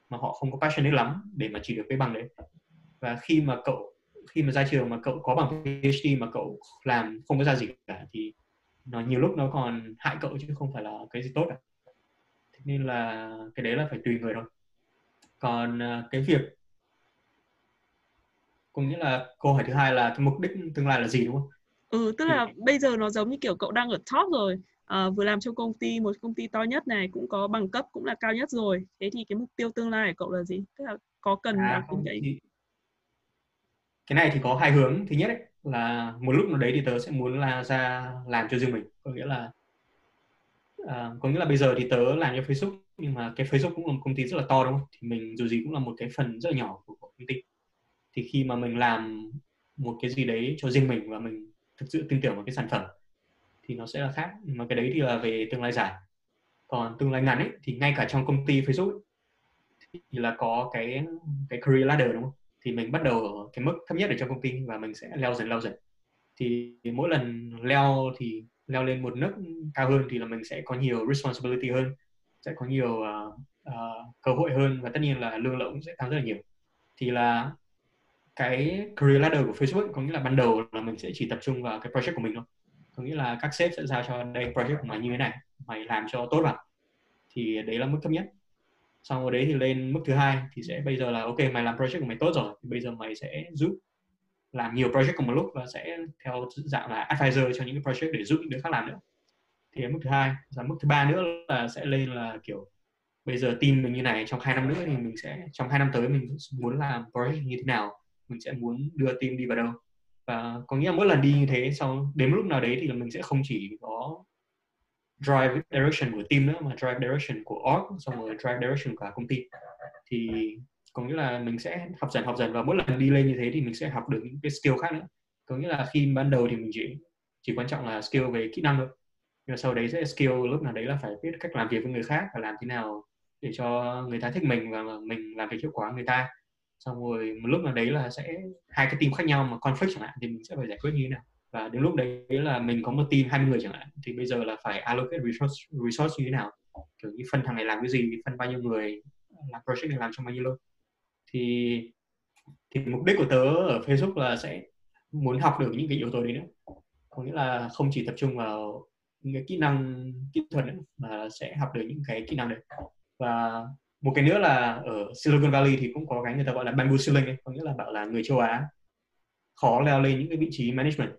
mà họ không có passionate lắm để mà chỉ được cái bằng đấy. Và khi mà ra trường mà cậu có bằng PhD mà cậu làm không có ra gì cả thì nó nhiều lúc nó còn hại cậu chứ không phải là cái gì tốt cả. Thế nên là cái đấy là phải tùy người thôi. Còn cái việc, có nghĩa là câu hỏi thứ hai là cái mục đích tương lai là gì, đúng không? Tức là bây giờ nó giống như kiểu cậu đang ở top rồi, vừa làm cho một công ty to nhất này, cũng có bằng cấp cũng là cao nhất rồi. Thế thì cái mục tiêu tương lai của cậu là gì? Tức là có cần làm không vậy? Cái này thì có hai hướng. Thứ nhất ấy, là một lúc nào đấy thì tớ sẽ muốn là ra làm cho riêng mình. Có nghĩa là bây giờ thì tớ làm cho Facebook, nhưng mà cái Facebook cũng là một công ty rất là to, đúng không? Thì mình dù gì cũng là một cái phần rất là nhỏ của công ty. Thì khi mà mình làm một cái gì đấy cho riêng mình và mình thực sự tin tưởng vào cái sản phẩm thì nó sẽ là khác. Nhưng mà cái đấy thì là về tương lai dài. Còn tương lai ngắn ấy, thì ngay cả trong công ty Facebook ấy, thì là có cái career ladder, đúng không? Thì mình bắt đầu ở cái mức thấp nhất ở trong công ty và mình sẽ leo dần. Thì mỗi lần leo thì leo lên một nấc cao hơn thì là mình sẽ có nhiều responsibility hơn, sẽ có nhiều cơ hội hơn, và tất nhiên là lương lậu cũng sẽ tăng rất là nhiều. Thì là cái career ladder của Facebook có nghĩa là ban đầu là mình sẽ chỉ tập trung vào cái project của mình thôi. Có nghĩa là các sếp sẽ giao cho đây project của mày như thế này, mày làm cho tốt vào. Thì đấy là mức thấp nhất. Xong rồi đấy thì lên mức thứ hai thì sẽ bây giờ là ok, mày làm project của mày tốt rồi thì bây giờ mày sẽ giúp làm nhiều project cùng một lúc và sẽ theo dạng là advisor cho những cái project để giúp những đứa khác làm nữa. Thì mức thứ hai. Và mức thứ ba nữa là sẽ lên là kiểu bây giờ team mình như này, trong 2 năm nữa thì mình sẽ, trong 2 năm tới mình muốn làm project như thế nào, mình sẽ muốn đưa team đi vào đâu. Và có nghĩa là mỗi lần đi như thế, sau đến lúc nào đấy thì là mình sẽ không chỉ có drive direction của team nữa, mà drive direction của org, xong rồi drive direction của công ty. Thì có nghĩa là mình sẽ học dần, và mỗi lần đi lên như thế thì mình sẽ học được những cái skill khác nữa. Có nghĩa là khi ban đầu thì mình chỉ quan trọng là skill về kỹ năng thôi, nhưng sau đấy sẽ skill lúc nào đấy là phải biết cách làm việc với người khác và làm thế nào để cho người ta thích mình và mình làm việc hiệu quả người ta. Xong rồi một lúc nào đấy là sẽ hai cái team khác nhau mà conflict chẳng hạn thì mình sẽ phải giải quyết như thế nào. Và đến lúc đấy là mình có một team 20 người chẳng hạn thì bây giờ là phải allocate resource như thế nào, kiểu như phân thằng này làm cái gì, phân bao nhiêu người làm project này, làm trong bao nhiêu lâu. Thì mục đích của tớ ở Facebook là sẽ muốn học được những cái yếu tố đấy nữa. Có nghĩa là không chỉ tập trung vào những cái kỹ năng kỹ thuật nữa, mà sẽ học được những cái kỹ năng đấy. Và một cái nữa là ở Silicon Valley thì cũng có cái người ta gọi là bamboo ceiling ấy, có nghĩa là bảo là người châu Á khó leo lên những cái vị trí management.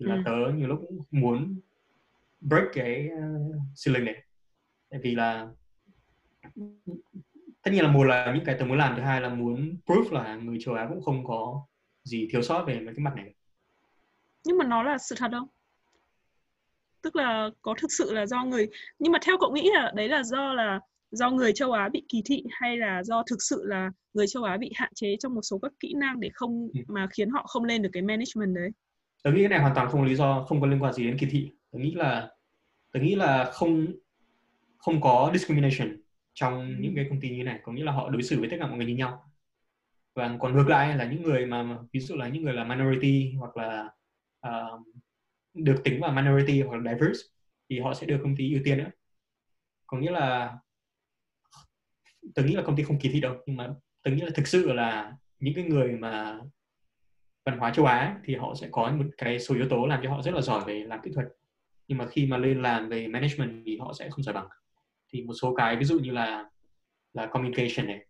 Thì là tớ nhiều lúc cũng muốn break cái ceiling này. Tại vì là tất nhiên là một là những cái tớ muốn làm, thứ hai là muốn prove là người châu Á cũng không có gì thiếu sót về cái mặt này. Nhưng mà nó là sự thật không? Tức là có thực sự là do người, nhưng mà theo cậu nghĩ là đấy là do là do người châu Á bị kỳ thị hay là do thực sự là người châu Á bị hạn chế trong một số các kỹ năng để không mà khiến họ không lên được cái management đấy? Tớ nghĩ cái này hoàn toàn không có lý do, không có liên quan gì đến kỳ thị. Tớ nghĩ là không có discrimination trong những cái công ty như này, có nghĩa là họ đối xử với tất cả mọi người như nhau. Và còn ngược lại là những người mà ví dụ là những người là minority hoặc là được tính vào minority hoặc là diverse thì họ sẽ được công ty ưu tiên nữa. Có nghĩa là tớ nghĩ là công ty không kỳ thị đâu, nhưng mà tớ nghĩ là thực sự là những cái người mà văn hóa châu Á thì họ sẽ có một cái số yếu tố làm cho họ rất là giỏi về làm kỹ thuật, nhưng mà khi mà lên làm về management thì họ sẽ không giỏi bằng. Thì một số cái ví dụ như là communication này,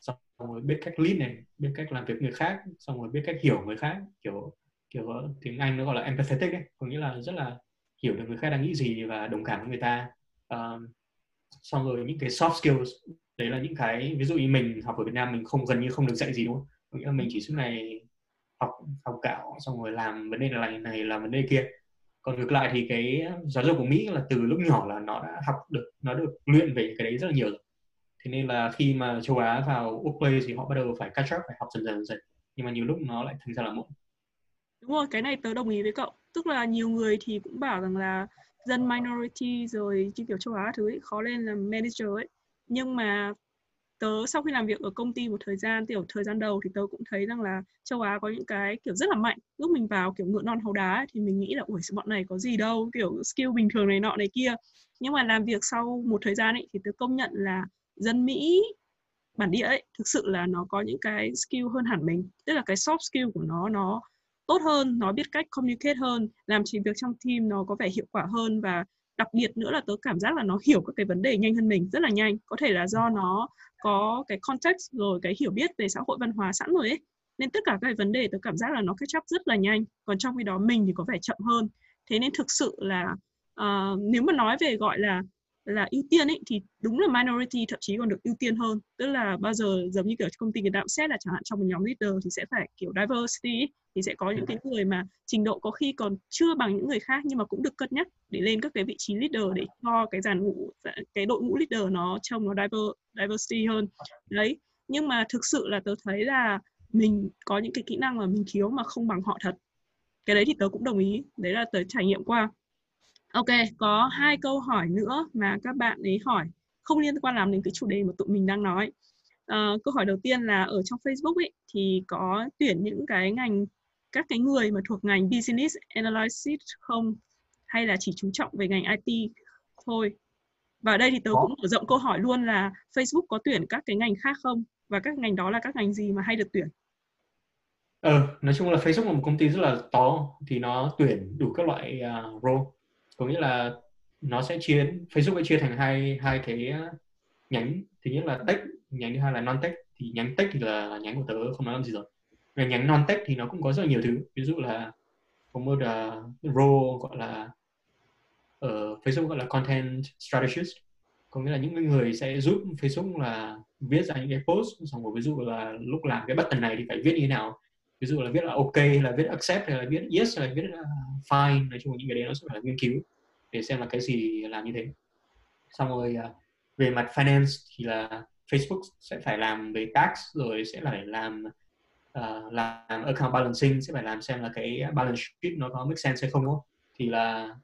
xong rồi biết cách lead này, biết cách làm việc người khác, xong rồi biết cách hiểu người khác, kiểu tiếng Anh nó gọi là empathetic ấy, có nghĩa là rất là hiểu được người khác đang nghĩ gì và đồng cảm với người ta. Xong rồi những cái soft skills, đấy là những cái ví dụ như mình học ở Việt Nam mình gần như không được dạy gì, đúng không? Có nghĩa là mình chỉ suốt ngày học cạo, xong rồi làm vấn đề này làm vấn đề kia. Còn ngược lại thì cái giáo dục của Mỹ là từ lúc nhỏ là nó đã học được, nó được luyện về cái đấy rất là nhiều rồi. Thế nên là khi mà châu Á vào workplace thì họ bắt đầu phải catch up, phải học dần dần. Nhưng mà nhiều lúc nó lại thành ra là muộn. Đúng rồi, cái này tớ đồng ý với cậu. Tức là nhiều người thì cũng bảo rằng là dân minority rồi như kiểu châu Á thứ ấy, khó lên làm manager ấy. Nhưng mà tớ sau khi làm việc ở công ty một thời gian, kiểu thời gian đầu thì tớ cũng thấy rằng là châu Á có những cái kiểu rất là mạnh. Lúc mình vào kiểu ngựa non háu đá ấy, thì mình nghĩ là ủi bọn này có gì đâu, kiểu skill bình thường này nọ này kia. Nhưng mà làm việc sau một thời gian ấy, thì tớ công nhận là dân Mỹ bản địa ấy thực sự là nó có những cái skill hơn hẳn mình. Tức là cái soft skill của nó tốt hơn, nó biết cách communicate hơn, làm chỉ việc trong team nó có vẻ hiệu quả hơn, và đặc biệt nữa là tớ cảm giác là nó hiểu các cái vấn đề nhanh hơn mình, rất là nhanh. Có thể là do nó có cái context rồi cái hiểu biết về xã hội văn hóa sẵn rồi ấy. Nên tất cả các cái vấn đề tớ cảm giác là nó catch up rất là nhanh. Còn trong khi đó mình thì có vẻ chậm hơn. Thế nên thực sự là nếu mà nói về gọi là ưu tiên ấy, thì đúng là minority thậm chí còn được ưu tiên hơn. Tức là bao giờ giống như kiểu công ty người ta cũng xét là chẳng hạn trong một nhóm leader thì sẽ phải kiểu diversity ấy, thì sẽ có những cái người mà trình độ có khi còn chưa bằng những người khác nhưng mà cũng được cân nhắc để lên các cái vị trí leader, để cho cái đội ngũ leader nó trông nó diversity hơn. Đấy, nhưng mà thực sự là tớ thấy là mình có những cái kỹ năng mà mình thiếu mà không bằng họ thật. Cái đấy thì tớ cũng đồng ý, đấy là tớ trải nghiệm qua. Ok, có 2 câu hỏi nữa mà các bạn ấy hỏi không liên quan lắm đến cái chủ đề mà tụi mình đang nói. Câu hỏi đầu tiên là ở trong Facebook ấy, thì có tuyển những cái ngành, các cái người mà thuộc ngành Business Analysis không, hay là chỉ chú trọng về ngành IT thôi? Và ở đây thì tớ cũng mở rộng câu hỏi luôn là Facebook có tuyển các cái ngành khác không? Và các ngành đó là các ngành gì mà hay được tuyển? Nói chung là Facebook là một công ty rất là to, thì nó tuyển đủ các loại role. Có nghĩa là nó sẽ Facebook sẽ chia thành hai cái nhánh. Thứ nhất là tech, nhánh thứ hai là non tech. Thì nhánh tech thì là nhánh của tớ không nói làm gì rồi. Về nhánh non tech thì nó cũng có rất là nhiều thứ. Ví dụ là có một role gọi là ở Facebook gọi là content strategist. Có nghĩa là những người sẽ giúp Facebook là viết ra những cái post, xong rồi ví dụ là lúc làm cái button này thì phải viết như thế nào. Ví dụ là viết là OK, hay là viết accept, hay là viết yes, hay là viết fine. Nói chung là những cái đấy nó sẽ phải nghiên cứu để xem là cái gì làm như thế. Xong rồi về mặt finance thì là Facebook sẽ phải làm về tax, rồi sẽ phải làm account balancing, sẽ phải làm xem là cái balance sheet nó có make sense hay không, đúng không? Thì là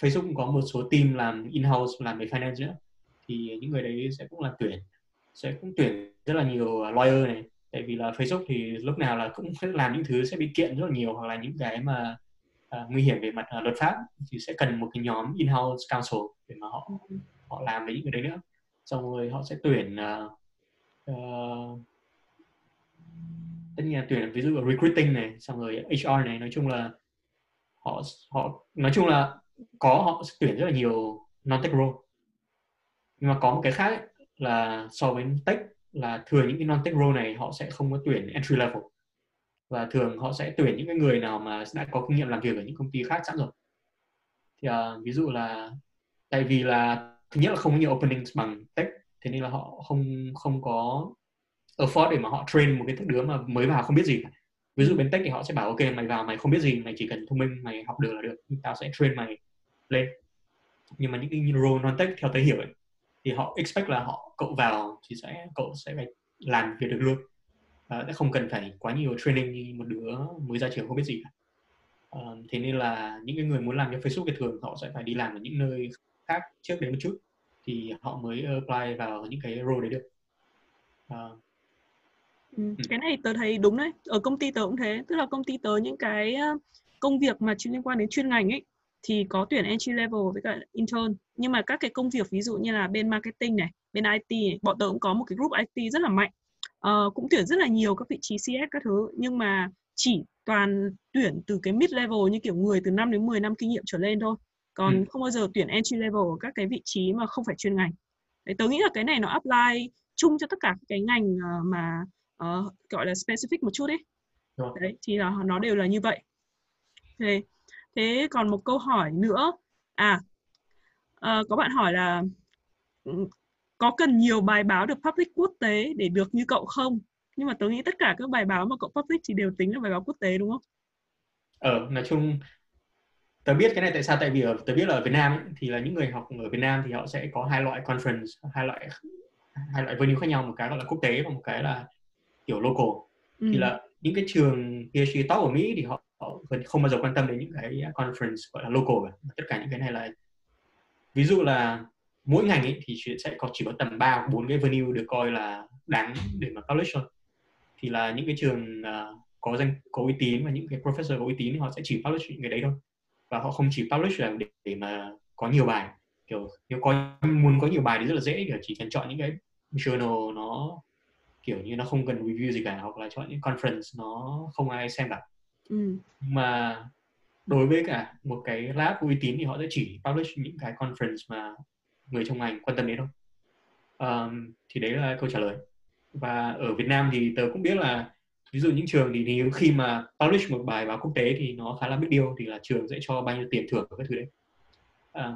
Facebook cũng có một số team làm in-house, làm về finance nữa. Thì những người đấy sẽ cũng là tuyển. Sẽ cũng tuyển rất là nhiều lawyer này. Tại vì là Facebook thì lúc nào là cũng làm những thứ sẽ bị kiện rất là nhiều, hoặc là những cái mà nguy hiểm về mặt luật pháp thì sẽ cần một cái nhóm in-house counsel để mà họ làm với những cái đấy nữa. Xong rồi họ sẽ tuyển tất nhiên là tuyển ví dụ là recruiting này, xong rồi HR này. Nói chung là họ sẽ tuyển rất là nhiều non-tech role. Nhưng mà có một cái khác ấy, là so với tech là thường những cái non-tech role này họ sẽ không có tuyển entry level, và thường họ sẽ tuyển những cái người nào mà đã có kinh nghiệm làm việc ở những công ty khác sẵn rồi. Thì ví dụ là tại vì là thứ nhất là không có nhiều openings bằng tech, thế nên là họ không có effort để mà họ train một cái đứa mà mới vào không biết gì. Ví dụ bên tech thì họ sẽ bảo OK, mày vào mày không biết gì, mày chỉ cần thông minh, mày học được là được, tao sẽ train mày lên. Nhưng mà những cái role non-tech theo tớ hiểu ấy, thì họ expect là cậu vào thì cậu sẽ phải làm việc được luôn, sẽ không cần phải quá nhiều training như một đứa mới ra trường không biết gì cả. Thế nên là những cái người muốn làm cho Facebook thì thường họ sẽ phải đi làm ở những nơi khác trước đấy một chút thì họ mới apply vào những cái role đấy được. Cái này tớ thấy đúng đấy, ở công ty tớ cũng thế, tức là công ty tớ những cái công việc mà liên quan đến chuyên ngành ấy thì có tuyển entry level với cả intern, nhưng mà các cái công việc ví dụ như là bên marketing này, bên IT này, bọn tớ cũng có một cái group IT rất là mạnh, cũng tuyển rất là nhiều các vị trí CS các thứ, nhưng mà chỉ toàn tuyển từ cái mid level như kiểu người từ 5 đến 10 năm kinh nghiệm trở lên thôi, còn không bao giờ tuyển entry level ở các cái vị trí mà không phải chuyên ngành. Đấy, tớ nghĩ là cái này nó apply chung cho tất cả cái ngành mà gọi là specific một chút ấy. Đấy, thì là nó đều là như vậy. Thế còn một câu hỏi nữa, có bạn hỏi là có cần nhiều bài báo được public quốc tế để được như cậu không? Nhưng mà tôi nghĩ tất cả các bài báo mà cậu public thì đều tính là bài báo quốc tế đúng không? Nói chung tớ biết cái này tại sao, tại vì tớ biết là ở Việt Nam ấy, thì là những người học ở Việt Nam thì họ sẽ có hai loại conference, hai loại venue khác nhau, một cái gọi là quốc tế và một cái là kiểu local. Thì là những cái trường PhD top ở Mỹ thì họ không bao giờ quan tâm đến những cái conference gọi là local cả. Tất cả những cái này là ví dụ là mỗi ngành ấy thì sẽ có chỉ có tầm 3-4 cái venue được coi là đáng để mà publish thôi. Thì là những cái trường có uy tín và những cái professor có uy tín họ sẽ chỉ publish những cái đấy thôi, và họ không chỉ publish là để mà có nhiều bài. Kiểu nếu muốn có nhiều bài thì rất là dễ, kiểu chỉ cần chọn những cái journal nó kiểu như nó không cần review gì cả, hoặc là chọn những conference nó không ai xem cả. Nhưng mà đối với cả một cái lab uy tín thì họ sẽ chỉ publish những cái conference mà người trong ngành quan tâm đến thôi. Thì đấy là câu trả lời. Và ở Việt Nam thì tớ cũng biết là ví dụ những trường thì khi mà publish một bài báo quốc tế thì nó khá là big deal, thì là trường sẽ cho bao nhiêu tiền thưởng các thứ đấy.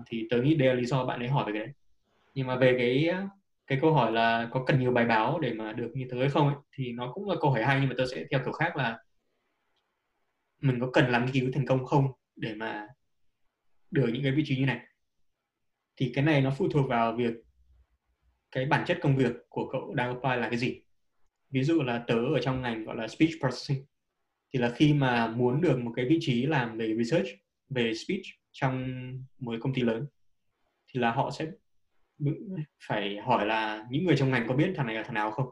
Thì tớ nghĩ đây là lý do bạn ấy hỏi về cái đấy. Nhưng mà về cái câu hỏi là có cần nhiều bài báo để mà được như tớ hay không ấy, thì nó cũng là câu hỏi hay, nhưng mà tớ sẽ theo kiểu khác là mình có cần làm nghiên cứu thành công không để mà được những cái vị trí như này. Thì cái này nó phụ thuộc vào việc cái bản chất công việc của cậu đang apply là cái gì. Ví dụ là tớ ở trong ngành gọi là speech processing, thì là khi mà muốn được một cái vị trí làm về research về speech trong một công ty lớn thì là họ sẽ phải hỏi là những người trong ngành có biết thằng này là thằng nào không.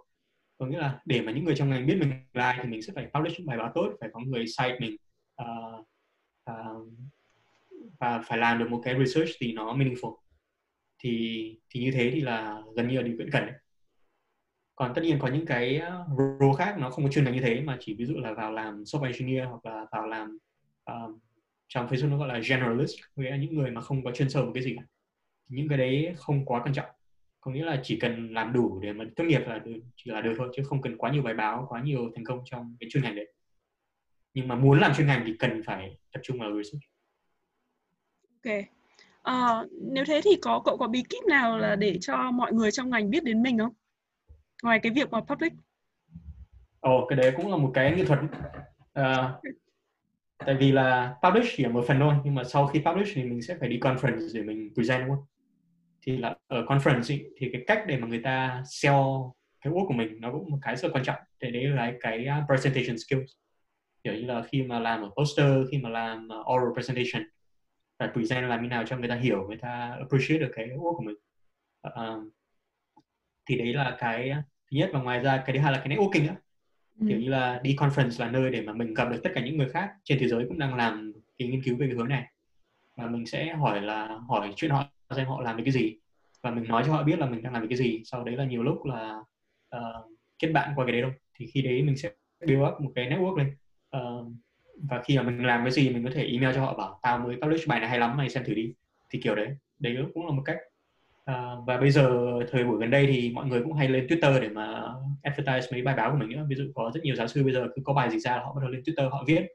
Có nghĩa là để mà những người trong ngành biết mình là ai thì mình sẽ phải publish những bài báo tốt, phải có người cite mình, và phải làm được một cái research thì nó meaningful. Thì như thế thì là gần như là điều kiện cần. Còn tất nhiên có những cái role khác nó không có chuyên ngành như thế, mà chỉ ví dụ là vào làm software engineer hoặc là vào làm trong Facebook nó gọi là generalist, nghĩa là những người mà không có chuyên sâu một cái gì cả. Những cái đấy không quá quan trọng, có nghĩa là chỉ cần làm đủ để mà tốt nghiệp là được, chỉ là được thôi, chứ không cần quá nhiều bài báo, quá nhiều thành công trong cái chuyên ngành đấy. Nhưng mà muốn làm chuyên ngành thì cần phải tập trung vào research. Ok. Nếu thế thì cậu có bí kíp nào là để cho mọi người trong ngành biết đến mình không? Ngoài cái việc mà public. Cái đấy cũng là một cái nghệ thuật. Tại vì là publish chỉ là một phần thôi, nhưng mà sau khi publish thì mình sẽ phải đi conference để mình present luôn. Thì là ở conference ý, thì cái cách để mà người ta sell cái work của mình nó cũng một cái rất quan trọng. Thì đấy là cái presentation skills. Kiểu như là khi mà làm ở poster, khi mà làm oral presentation, phải present làm như nào cho người ta hiểu, người ta appreciate được cái work của mình. Thì đấy là cái thứ nhất, và ngoài ra cái thứ hai là cái networking á. Kiểu như là đi conference là nơi để mà mình gặp được tất cả những người khác trên thế giới cũng đang làm cái nghiên cứu về cái hướng này, và mình sẽ hỏi chuyện họ xem họ làm về cái gì, và mình nói cho họ biết là mình đang làm về cái gì. Sau đấy là nhiều lúc là kết bạn qua cái đấy đâu. Thì khi đấy mình sẽ build up một cái network lên, và khi mà mình làm cái gì mình có thể email cho họ bảo tao mới publish bài này hay lắm, mày xem thử đi. Thì kiểu đấy cũng là một cách. Và bây giờ thời buổi gần đây thì mọi người cũng hay lên Twitter để mà advertise mấy bài báo của mình nữa. Ví dụ có rất nhiều giáo sư bây giờ cứ có bài gì ra là họ bắt đầu lên Twitter họ viết.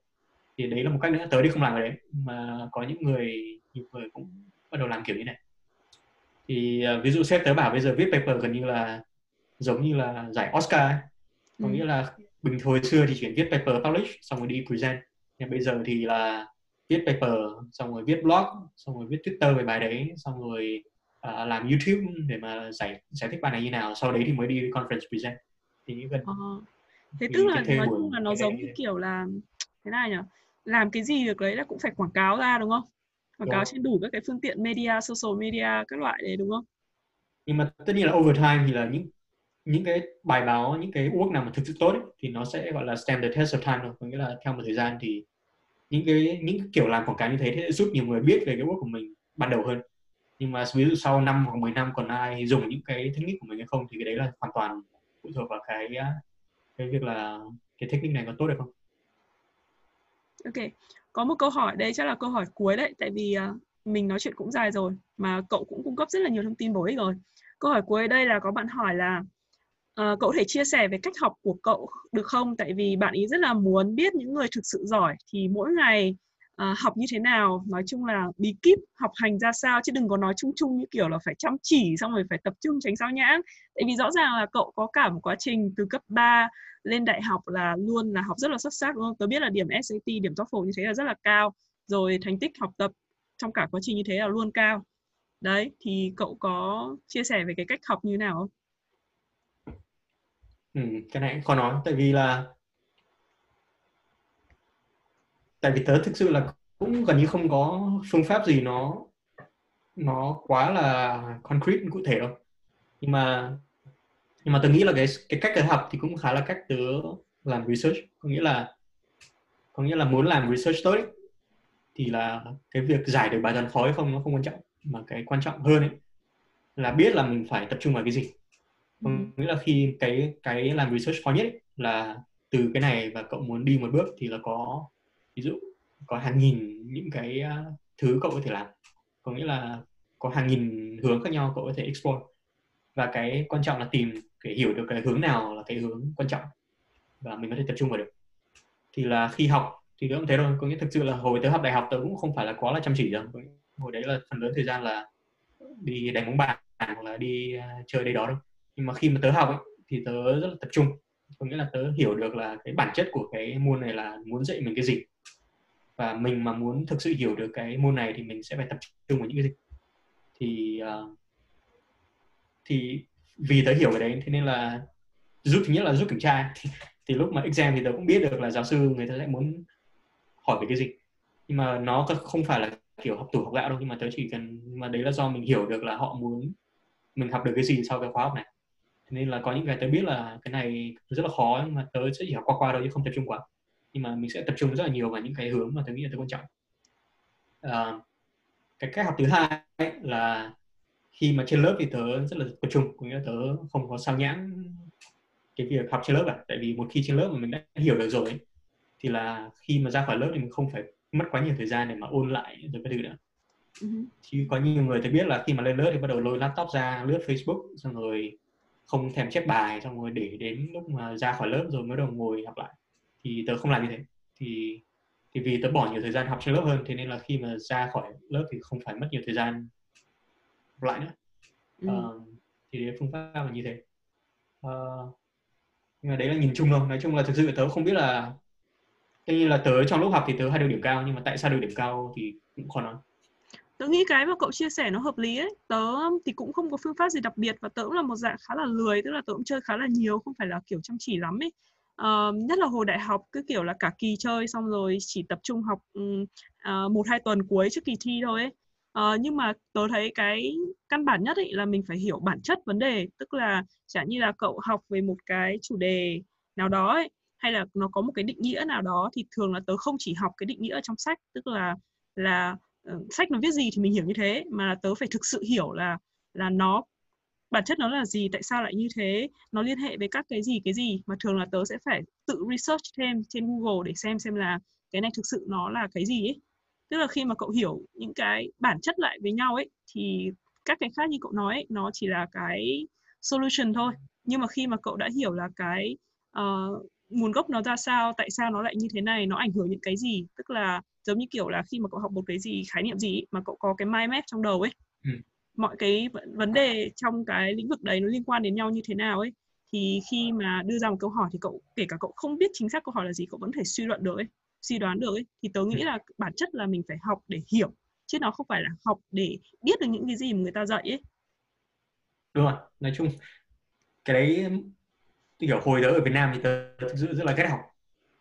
Thì đấy là một cách nữa. Tới đi không làm ở đấy, mà có những người cũng bắt đầu làm kiểu như này. Thì ví dụ sếp tớ bảo bây giờ viết paper gần như là giống như là giải Oscar ấy. Có nghĩa là bình hồi xưa thì chỉ viết paper publish xong rồi đi present, nhưng bây giờ thì là viết paper xong rồi viết blog, xong rồi viết Twitter về bài đấy, xong rồi làm YouTube để mà giải thích bài này như nào, sau đấy thì mới đi conference present. Thì thế tức là nói chung là nó giống như kiểu là thế này nhỉ, làm cái gì được đấy là cũng phải quảng cáo ra đúng không? Quảng cáo trên đủ các cái phương tiện media, social media các loại đấy đúng không? Nhưng mà tất nhiên là over time thì là những cái bài báo, những cái work nào mà thực sự tốt ấy, thì nó sẽ gọi là stand the test of time thôi. Có nghĩa là theo một thời gian thì những cái kiểu làm quảng cáo như thế sẽ giúp nhiều người biết về cái work của mình ban đầu hơn. Nhưng mà ví dụ sau 5 hoặc 10 năm còn ai dùng những cái technique của mình hay không thì cái đấy là hoàn toàn phụ thuộc vào cái việc là cái technique này có tốt hay không. Ok, có một câu hỏi đây chắc là câu hỏi cuối đấy, tại vì mình nói chuyện cũng dài rồi mà cậu cũng cung cấp rất là nhiều thông tin bổ ích rồi. Câu hỏi cuối đây là có bạn hỏi là cậu có thể chia sẻ về cách học của cậu được không? Tại vì bạn ý rất là muốn biết những người thực sự giỏi thì mỗi ngày học như thế nào, nói chung là bí kíp học hành ra sao, chứ đừng có nói chung chung như kiểu là phải chăm chỉ xong rồi phải tập trung tránh sao nhãng. Tại vì rõ ràng là cậu có cả một quá trình từ cấp 3 lên đại học là luôn là học rất là xuất sắc đúng không? Tớ biết là điểm SAT, điểm TOEFL như thế là rất là cao, rồi thành tích học tập trong cả quá trình như thế là luôn cao. Đấy, thì cậu có chia sẻ về cái cách học như nào không? Cái này cũng khó nói, tại vì tớ thực sự là cũng gần như không có phương pháp gì nó quá là concrete cụ thể đâu. Nhưng mà tớ nghĩ là cái cách tớ học thì cũng khá là cách tớ làm research, có nghĩa là muốn làm research tốt ấy, thì là cái việc giải được bài toán khó hay không nó không quan trọng, mà cái quan trọng hơn ấy là biết là mình phải tập trung vào cái gì. Nghĩa là khi cái làm research khó nhất ấy, là từ cái này và cậu muốn đi một bước thì là có ví dụ có hàng nghìn những cái thứ cậu có thể làm, có nghĩa là có hàng nghìn hướng khác nhau cậu có thể explore, và cái quan trọng là tìm để hiểu được cái hướng nào là cái hướng quan trọng và mình có thể tập trung vào được. Thì là khi học thì cũng thế thôi, có nghĩa thực sự là hồi tớ học đại học tớ cũng không phải là quá là chăm chỉ đâu, hồi đấy là phần lớn thời gian là đi đánh bóng bàn hoặc là đi chơi đây đó đâu. Nhưng mà khi mà tớ học ấy, thì tớ rất là tập trung, có nghĩa là tớ hiểu được là cái bản chất của cái môn này là muốn dạy mình cái gì, và mình mà muốn thực sự hiểu được cái môn này thì mình sẽ phải tập trung vào những cái gì. Thì vì tớ hiểu cái đấy thế nên là rút, thứ nhất là rút kiểm tra thì lúc mà exam thì tớ cũng biết được là giáo sư người ta sẽ muốn hỏi về cái gì, nhưng mà nó không phải là kiểu học tủ học gạo đâu. Nhưng mà tớ chỉ cần, mà đấy là do mình hiểu được là họ muốn mình học được cái gì sau cái khóa học này. Nên là có những cái tớ biết là cái này rất là khó nhưng mà tớ sẽ chỉ học qua đâu chứ không tập trung quá. Nhưng mà mình sẽ tập trung rất là nhiều vào những cái hướng mà tớ nghĩ là tớ quan trọng. Cái cách học thứ hai là khi mà trên lớp thì tớ rất là tập trung, có nghĩa là tớ không có sao nhãng cái việc học trên lớp cả. Tại vì một khi trên lớp mà mình đã hiểu được rồi ấy, thì là khi mà ra khỏi lớp thì mình không phải mất quá nhiều thời gian để mà ôn lại rồi cái thứ nữa. Chứ có nhiều người tôi biết là khi mà lên lớp thì bắt đầu lôi laptop ra lướt Facebook, xong rồi không thèm chép bài, xong rồi để đến lúc mà ra khỏi lớp rồi mới đầu ngồi học lại. Thì tớ không làm như thế, thì vì tớ bỏ nhiều thời gian học trên lớp hơn, thế nên là khi mà ra khỏi lớp thì không phải mất nhiều thời gian học lại nữa. Thì phương pháp là như thế. Nhưng mà đấy là nhìn chung thôi, nói chung là thực sự tớ không biết là, tất nhiên là tớ trong lúc học thì tớ hay được điểm cao, nhưng mà tại sao được điểm cao thì cũng khó nói. Tớ nghĩ cái mà cậu chia sẻ nó hợp lý ấy. Tớ thì cũng không có phương pháp gì đặc biệt, và tớ cũng là một dạng khá là lười, tức là tớ cũng chơi khá là nhiều, không phải là kiểu chăm chỉ lắm ấy. Nhất là hồi đại học cứ kiểu là cả kỳ chơi xong rồi chỉ tập trung học 1-2 tuần cuối trước kỳ thi thôi ấy. Nhưng mà tớ thấy cái căn bản nhất ấy là mình phải hiểu bản chất vấn đề, tức là chẳng như là cậu học về một cái chủ đề nào đó ấy, hay là nó có một cái định nghĩa nào đó, thì thường là tớ không chỉ học cái định nghĩa trong sách, tức là sách nó viết gì thì mình hiểu như thế, mà tớ phải thực sự hiểu là nó bản chất nó là gì, tại sao lại như thế, nó liên hệ với các cái gì, mà thường là tớ sẽ phải tự research thêm trên Google để xem là cái này thực sự nó là cái gì ấy. Tức là khi mà cậu hiểu những cái bản chất lại với nhau ấy, thì các cái khác như cậu nói ấy, nó chỉ là cái solution thôi. Nhưng mà khi mà cậu đã hiểu là cái nguồn gốc nó ra sao, tại sao nó lại như thế này, nó ảnh hưởng những cái gì, tức là giống như kiểu là khi mà cậu học một cái gì, khái niệm gì mà cậu có cái mind map trong đầu ấy, mọi cái vấn đề trong cái lĩnh vực đấy nó liên quan đến nhau như thế nào ấy, thì khi mà đưa ra một câu hỏi thì cậu, kể cả cậu không biết chính xác câu hỏi là gì, cậu vẫn thể suy luận được ấy, suy đoán được ấy. Thì tớ nghĩ là bản chất là mình phải học để hiểu, chứ nó không phải là học để biết được những cái gì mà người ta dạy ấy. Đúng rồi, nói chung cái đấy kiểu hồi tớ ở Việt Nam thì tớ thực sự rất là ghét học.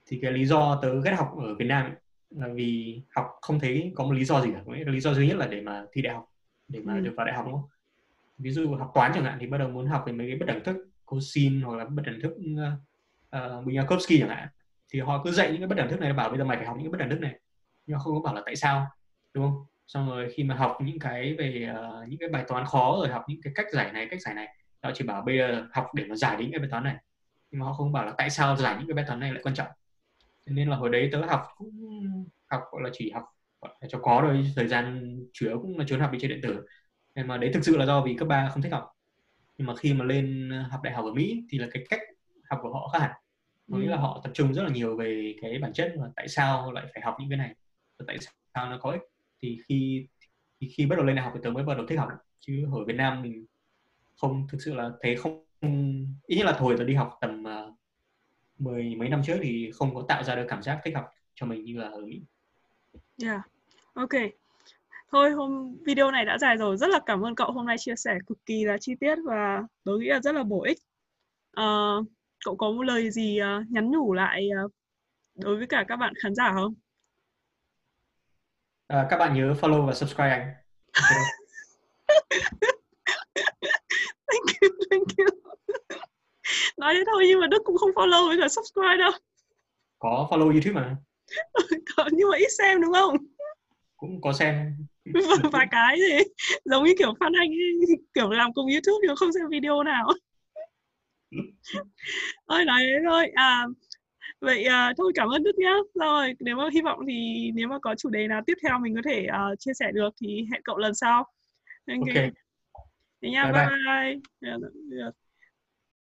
Thì cái lý do tớ ghét học ở Việt Nam là vì học không thấy có một lý do gì cả. Lý do duy nhất là để mà thi đại học, để mà được vào đại học, đúng không? Ví dụ học toán chẳng hạn thì bắt đầu muốn học về mấy cái bất đẳng thức cosine hoặc là bất đẳng thức Minkowski chẳng hạn. Thì họ cứ dạy những cái bất đẳng thức này và bảo bây giờ mày phải học những cái bất đẳng thức này, nhưng không có bảo là tại sao, đúng không? Xong rồi khi mà học những cái về những cái bài toán khó, rồi học những cái cách giải này, họ chỉ bảo bây giờ học để mà giải đến cái bài toán này, nhưng mà họ không bảo là tại sao giải những cái bài toán này lại quan trọng. Nên là hồi đấy tớ học cũng học gọi là chỉ học cho có rồi, thời gian chủ yếu cũng là trốn học đi chơi điện tử. Nên mà đấy thực sự là do vì cấp 3 không thích học. Nhưng mà khi mà lên học đại học ở Mỹ thì là cái cách học của họ khác hẳn. Có nghĩa là họ tập trung rất là nhiều về cái bản chất là tại sao lại phải học những cái này, tại sao nó có ích. Thì khi bắt đầu lên đại học thì tớ mới bắt đầu thích học. Chứ ở Việt Nam mình không, thực sự là thấy không, ít nhất là hồi tớ đi học tầm mười mấy năm trước thì không có tạo ra được cảm giác thích học cho mình như là ở Mỹ. Yeah, ok. Thôi hôm video này đã dài rồi, rất là cảm ơn cậu hôm nay chia sẻ cực kỳ là chi tiết và tôi nghĩ là rất là bổ ích. Cậu có một lời gì nhắn nhủ lại đối với cả các bạn khán giả không? Các bạn nhớ follow và subscribe anh. Okay. thank you. Nói thế thôi nhưng mà Đức cũng không follow với cả subscribe đâu. Có follow YouTube mà. Có, nhưng mà ít xem đúng không? Cũng có xem. Vài cái gì giống như kiểu Phan Anh ấy, kiểu làm cùng YouTube nhưng không xem video nào. Ôi nói thế thôi. Vậy thôi cảm ơn Đức nhá. Rồi nếu mà hy vọng thì nếu mà có chủ đề nào tiếp theo mình có thể chia sẻ được thì hẹn cậu lần sau. Thank you. Okay. Thế nha, bye bye.